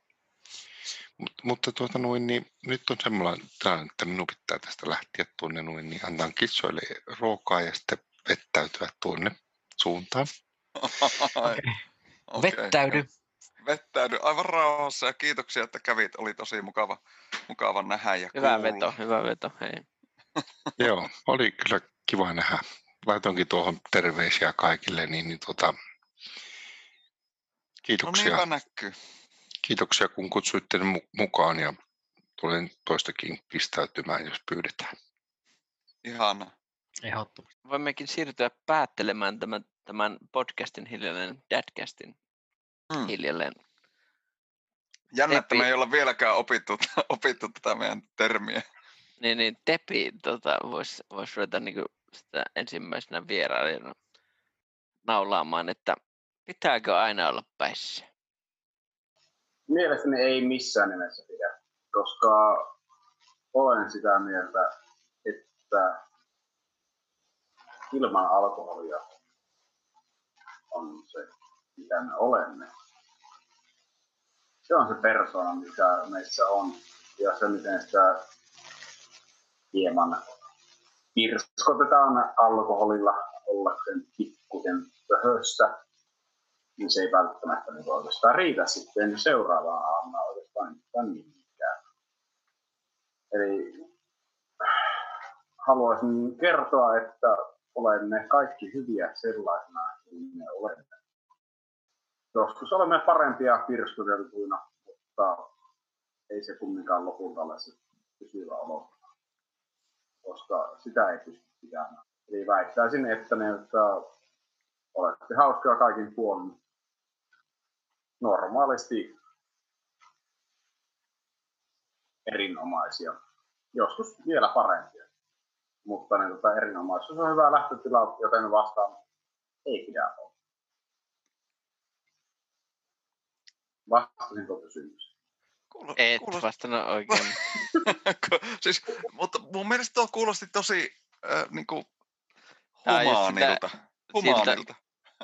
Mut, mutta tuota noin, niin nyt on semmoinen, että minun pitää tästä lähteä tuonne noin, niin antaan kissoille ruokaa ja sitten vettäytyä tuonne suuntaan. Okay. Okay. Vettäydy. Vettäydy aivan rauhassa ja kiitoksia, että kävit. Oli tosi mukava, mukava nähdä ja kuulla. Hyvä veto, hyvä veto, hei. Joo, oli kyllä kiva nähdä. Laitoinkin tuohon terveisiä kaikille, niin, niin tuota, kiitoksia. No, näkyy. Kiitoksia, kun kutsuitte mukaan ja tulen toistakin pistäytymään, jos pyydetään. Ihana. Ehdottomasti. Voimmekin siirtyä päättelemään tämän, tämän podcastin hiljalleen, Dadcastin hmm. hiljalleen. Jännä, Tepi. Että me ei olla vieläkään opittu, opittu tätä meidän termiä. Niin, niin Tepi tota, voisi vois ruveta niinku sitä ensimmäisenä vierailijana naulaamaan, että pitääkö aina olla päissä? Mielestäni ei missään nimessä pidä, koska olen sitä mieltä, että ilman alkoholia on se, mitä me olemme. Se on se persoona, mitä meissä on ja se, miten sitä hieman pirskotetaan alkoholilla ollakseen pikkuisen pöhössä, niin se ei välttämättä niin oikeastaan riitä sitten seuraavaan aamuna oikeastaan mihinkään. Eli haluaisin kertoa, että olemme kaikki hyviä sellaisena, kuin me olemme. Joskus olemme parempia pirskuteltuina, mutta ei se kumminkaan lopulta ole se pysyvä olo, koska sitä ei pysty pitämään. Eli väittäisin, että ne, jotka olette hauskaa kaikin puolin, normaalisti erinomaisia, joskus vielä parempia. Mutta ne tota, erinomaisuus on hyvä lähtötila, joten vastaan ei pidä olla. Vastasin tuo kysymys. Kuulosti, Et kuulosti. vastannut oikein. Siis, mutta mun mielestä tuo kuulosti tosi äh, niinku humaanilta. Sitä, humaanilta.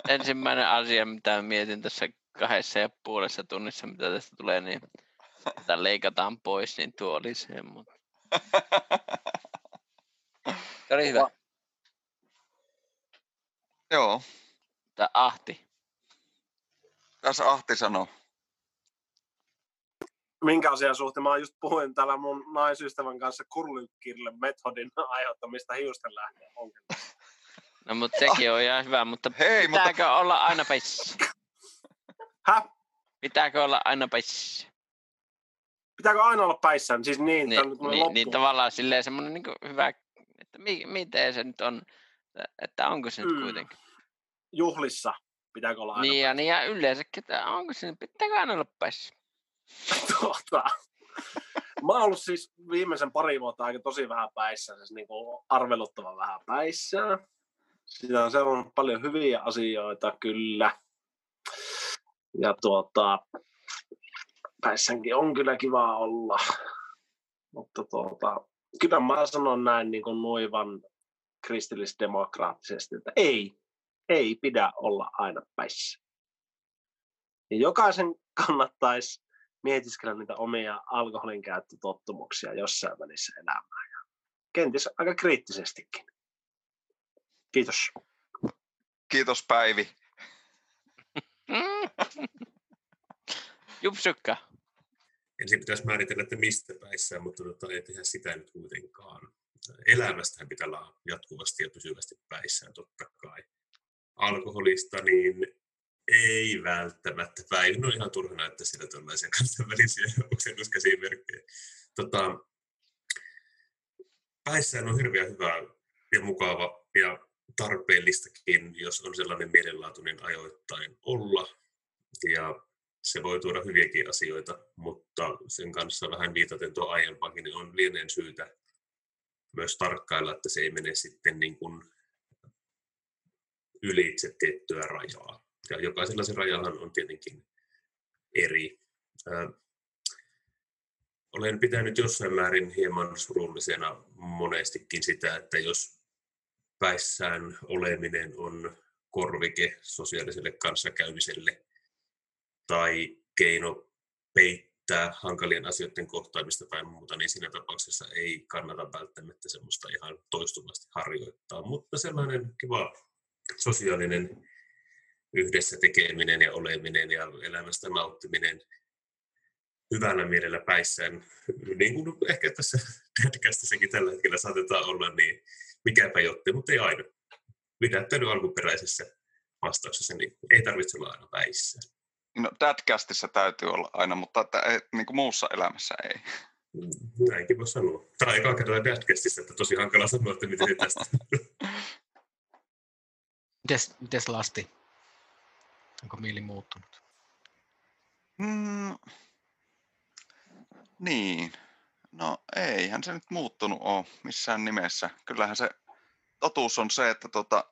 Ensimmäinen asia, mitä mietin tässä kahdessa ja puolessa tunnissa, mitä tästä tulee, niin Tätä leikataan pois, niin tuo oli se. Mutta... Se oli hyvä. Joo. Tää Ahti. Tässä Ahti sanoo. Minkä asian suhteen? Mä just puhuin täällä mun naisystävän kanssa kurlykirille metodin aiheuttamista hiusten lähteen ongelmista. No mut sekin on ihan hyvä, mutta hei, pitääkö mutta... olla aina peissä? Häh? Pitääkö olla aina peissä? Pitääkö aina olla päissään? Siis niin, niin, tämän, niin, niin tavallaan silleen semmoinen niin hyvä, että mi, miten se nyt on, että onko se mm. nyt kuitenkin. Juhlissa pitääkö olla aina niin, päissä? Niin ja yleensäkin, että onko se nyt, pitääkö aina olla päissä? Tuota, mä oon ollut siis viimeisen pari vuotta aika tosi vähän päissä, siis niin kuin arveluttavan vähän päissä. Siitä on seurannut paljon hyviä asioita kyllä. Ja tuota... Päissänkin on kyllä kiva olla, mutta tuota, kyllä mä sanon näin niin kuin noivan kristillisdemokraattisesti, että ei, ei pidä olla aina päissä. Ja jokaisen kannattaisi mietiskellä niitä omia alkoholin käyttötottumuksia jossain välissä elämää ja kenties aika kriittisestikin. Kiitos. Kiitos Päivi. Jupsukka. Ensin pitäisi määritellä, että mistä päissään, mutta ei tehdä sitä nyt kuitenkaan. Elämästähän pitää olla jatkuvasti ja pysyvästi päissään, totta kai. Alkoholista niin ei välttämättä päin. No ihan turha näyttää sillä tuollaisia kansainvälisiä oksennuskäsimerkkejä. Tota, päissään on hirveän hyvä ja mukava ja tarpeellistakin, jos on sellainen mielenlaatuinen ajoittain olla. Ja se voi tuoda hyviäkin asioita, mutta sen kanssa vähän viitaten tuo aiempaakin, niin on lieneen syytä myös tarkkailla, että se ei mene sitten niin kuin ylitse tiettyä rajaa. Ja jokaisella se rajahan on tietenkin eri. Äh, olen pitänyt jossain määrin hieman surullisena monestikin sitä, että jos päissään oleminen on korvike sosiaaliselle kanssakäymiselle, tai keino peittää hankalien asioiden kohtaamista tai muuta, niin siinä tapauksessa ei kannata välttämättä semmoista ihan toistuvasti harjoittaa. Mutta sellainen kiva sosiaalinen yhdessä tekeminen ja oleminen ja elämästä nauttiminen hyvänä mielellä päissään, niin kuin ehkä tässä podcastissakin tällä hetkellä saatetaan olla, niin mikäpä jotte, mutta ei aina. Pidättäydy alkuperäisessä vastauksessa, niin ei tarvitse olla aina päissään. No tätkästissä täytyy olla aina, mutta että, niin kuin muussa elämässä ei. Näinkin voi sanoa. Tämä on ekaa kertaa tätkästissä, että tosi hankala sanoa, että miten tästä. mites, mites Lasti? Onko mieli muuttunut? Mm, niin. No eihän se nyt muuttunut ole missään nimessä. Kyllähän se totuus on se, että tota,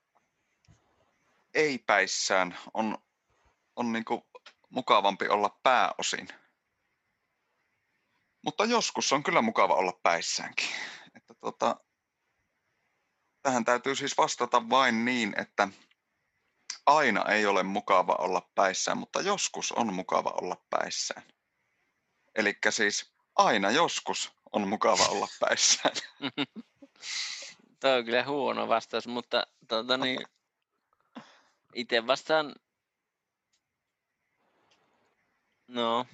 ei päissään on, on niin kuin mukavampi olla pääosin. Mutta joskus on kyllä mukava olla päissäänkin. Että tota, tähän täytyy siis vastata vain niin, että aina ei ole mukava olla päissään, mutta joskus on mukava olla päissään. Elikkä siis aina joskus on mukava olla päissään. Tuo on kyllä huono vastaus, mutta tuota, niin, itse vastaan. No,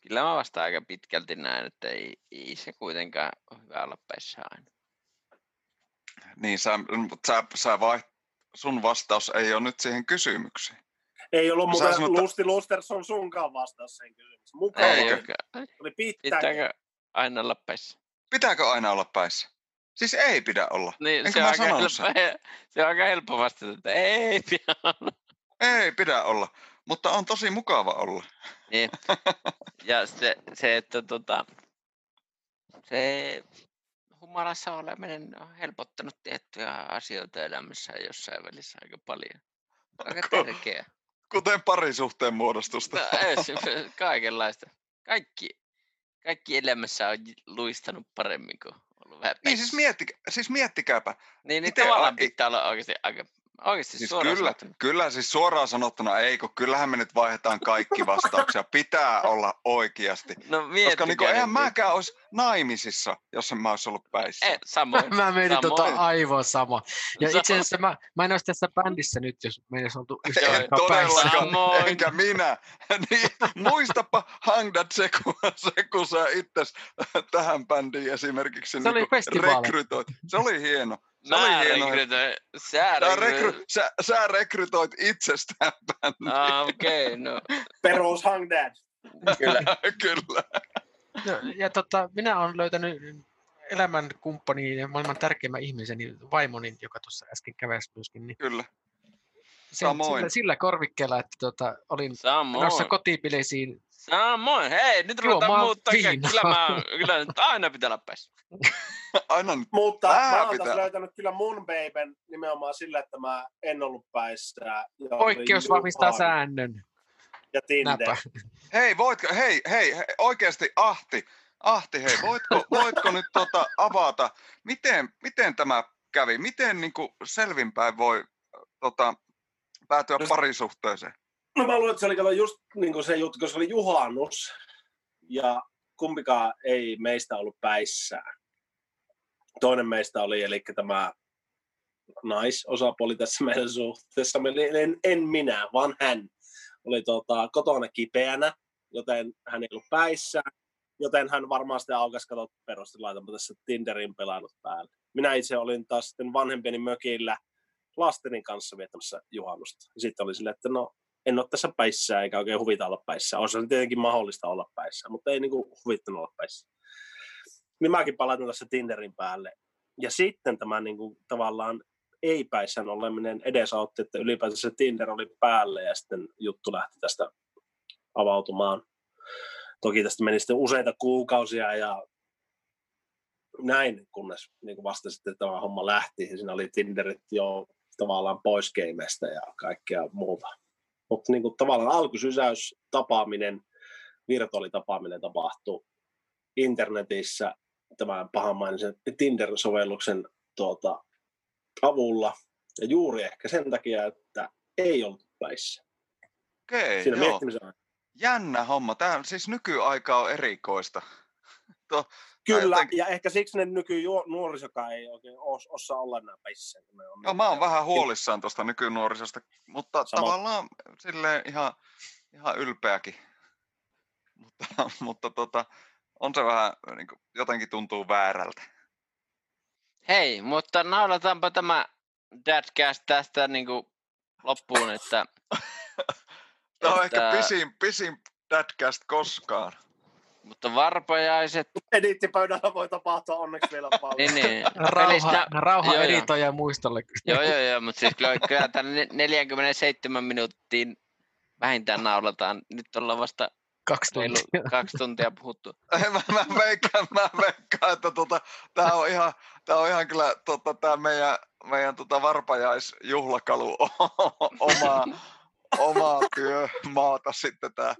kyllä mä vastaan aika pitkälti näin, että ei, ei se kuitenkaan ole hyvä olla päissä aina. Niin, sä, sä, sä vai, sun vastaus ei ole nyt siihen kysymykseen. Ei ollut mukaan, sanot, Lusti Lusterson sunkaan vastaus siihen kysymykseen. Mukaan ei, oli pitääkö. pitääkö aina olla päissä? Pitääkö aina olla päissä? Siis ei pidä olla. Niin, se, on aika helppo, se on aika helppo vastata, että ei pidä olla. Ei pidä olla. Mutta on tosi mukava olla. Niin. Ja se, se että tota, se humalassa oleminen on helpottanut tiettyjä asioita elämässä jossain välissä aika paljon. Aika tärkeää. Kuten parisuhteen muodostusta. No, ei, kaikenlaista. Kaikki, kaikki elämässä on luistanut paremmin kuin ollut vähän päissä. Niin siis, miettikää, siis miettikääpä. Niin, niin tavallaan pitää olla oikeasti aika Oikeasti siis suoraan kyllä, kyllä siis suoraan sanottuna ei, kun kyllähän me nyt vaihdetaan kaikki vastauksia. Pitää olla oikeasti. No miettikää. Koska niin kuin, eihän mäkään olisi naimisissa, jos en mä olisi ollut päissä. Ei, samoin. Mä mietin tota aivan sama. Ja samoin. Itse asiassa mä, mä en olisi tässä bändissä nyt, jos me ei olisi oltu yhtä aikaa päissä. Samoin. Enkä minä. Niin, muistapa hangdat se, kun, se, kun sä itses tähän bändiin esimerkiksi se niin oli rekrytoit. Se oli hieno. Se mä rekrytoin. Sä, sä, rekry... sä, sä rekrytoit itsestään bändiin. Ah, okei, okay, no. Perus hang dad. Kyllä. Kyllä. No, ja tota, minä olen löytänyt elämän kumppaniin ja maailman tärkeimmän ihmiseni, vaimoni, joka tuossa äsken käväsi myöskin. Niin kyllä. Samoin. Sillä, sillä korvikkeella, että tota, olin samoin. Menossa kotipileisiin. Samoin. Hei, nyt ruvetaan muuttaa. Kyllä, mä, kyllä nyt aina pitää olla päässä. Aina nyt. Mutta mä oon taas löytänyt kyllä mun beiben nimenomaan sillä, että mä en ollut päässä. Poikkeus vahvistaa säännön. Ja Tinder. Hei, voitko, hei, hei, hei, oikeasti Ahti, Ahti, hei, voitko, voitko nyt tota avata, miten, miten tämä kävi, miten niinku selvinpäin voi tota, päätyä no, parisuhteeseen? No mä luulen, että se oli just niinku se juttu, kun se oli juhannus ja kumpikaan ei meistä ollut päissään. Toinen meistä oli, eli tämä naisosapuoli tässä meidän suhteessa, eli en, en minä, vaan hän. Oli tuota, kotona kipeänä, joten hän ei ollut päissään, joten hän varmaan sitten aukaisi katot perusti laitanpa tässä Tinderin pelailut päälle. Minä itse olin taas sitten vanhempieni mökillä lasteni kanssa viettämässä juhannusta. Sitten oli silleen, että no en ole tässä päissään eikä oikein huvita olla päissään. Olisi tietenkin mahdollista olla päissään, mutta ei niin kuin huvittanut olla päissään. Niin mäkin palautin tässä Tinderin päälle. Ja sitten tämä niin kuin, tavallaan ei-päissään oleminen edesautti, että ylipäätään se Tinder oli päälle ja sitten juttu lähti tästä avautumaan. Toki tästä meni sitten useita kuukausia ja näin, kunnes niin kuin vasta sitten tämä homma lähti. Ja siinä oli Tinderit jo tavallaan pois gameista ja kaikkea muuta. Mutta niin kuin tavallaan alkusysäys, tapaaminen, virtuaalitapaaminen tapahtui internetissä tämän pahanmainisen Tinder-sovelluksen tuota, avulla ja juuri ehkä sen takia, että ei ollut päissä. Okei, siinä miettimisen aina. Jännä homma. Tämä siis nykyaika on erikoista. To, Kyllä, jotenkin... ja ehkä siksi ne nykynuorisokaan ei oikein os, osaa olla enää päissä. No, mä oon vähän huolissaan tuosta nykynuorisosta, mutta Sama. tavallaan silleen ihan, ihan ylpeäkin. Mutta, mutta tota, on se vähän, niin kuin, jotenkin tuntuu väärältä. Hei, mutta naulataanpa tämä Dadcast tästä niin kuin loppuun, että... Tämä on että, ehkä pisin, pisin Dadcast koskaan. Mutta varpajaiset... Ediittipöydällä voi tapahtua onneksi vielä paljon. niin, niin. Rauha, rauha editoja muistolle. joo, joo, joo, mutta siis kyllä tämän neljäkymmentäseitsemän minuuttiin vähintään naulataan. Nyt ollaan vasta... Kaksi tuntia. Kaksi tuntia puhuttu. Mä, mä veikkaan, mä veikkaan, että tota, tää on ihan, tää on ihan kyllä tota, tää meidän, meidän tota varpajaisjuhlakalu omaa, omaa työmaata sitten tää.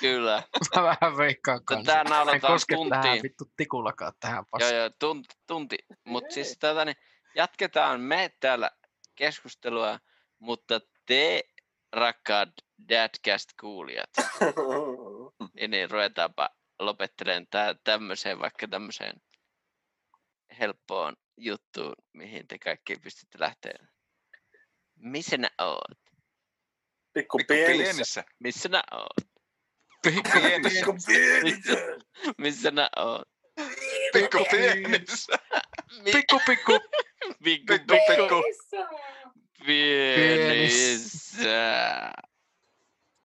Kyllä. Mä vähän veikkaan kanssa. Tää naulataan tuntiin. Tähän vittu tikullakaan tähän paskaan. Joo joo, tunti, tunti. Mut siis tätä niin jatketaan me täällä keskustelua, mutta te rakkaat Dadcast-kuulijat. niin, niin ruvetaanpa lopettelemaan tämmöiseen, vaikka tämmöiseen helppoon juttuun, mihin te kaikki pystytte lähtemään. Missä nä oot? Pikku pienissä. Missä nä oot? Pikku pienissä. Missä nä oot? Pikku pienissä. Pikku pikku. Pikku pikku. Pienissä.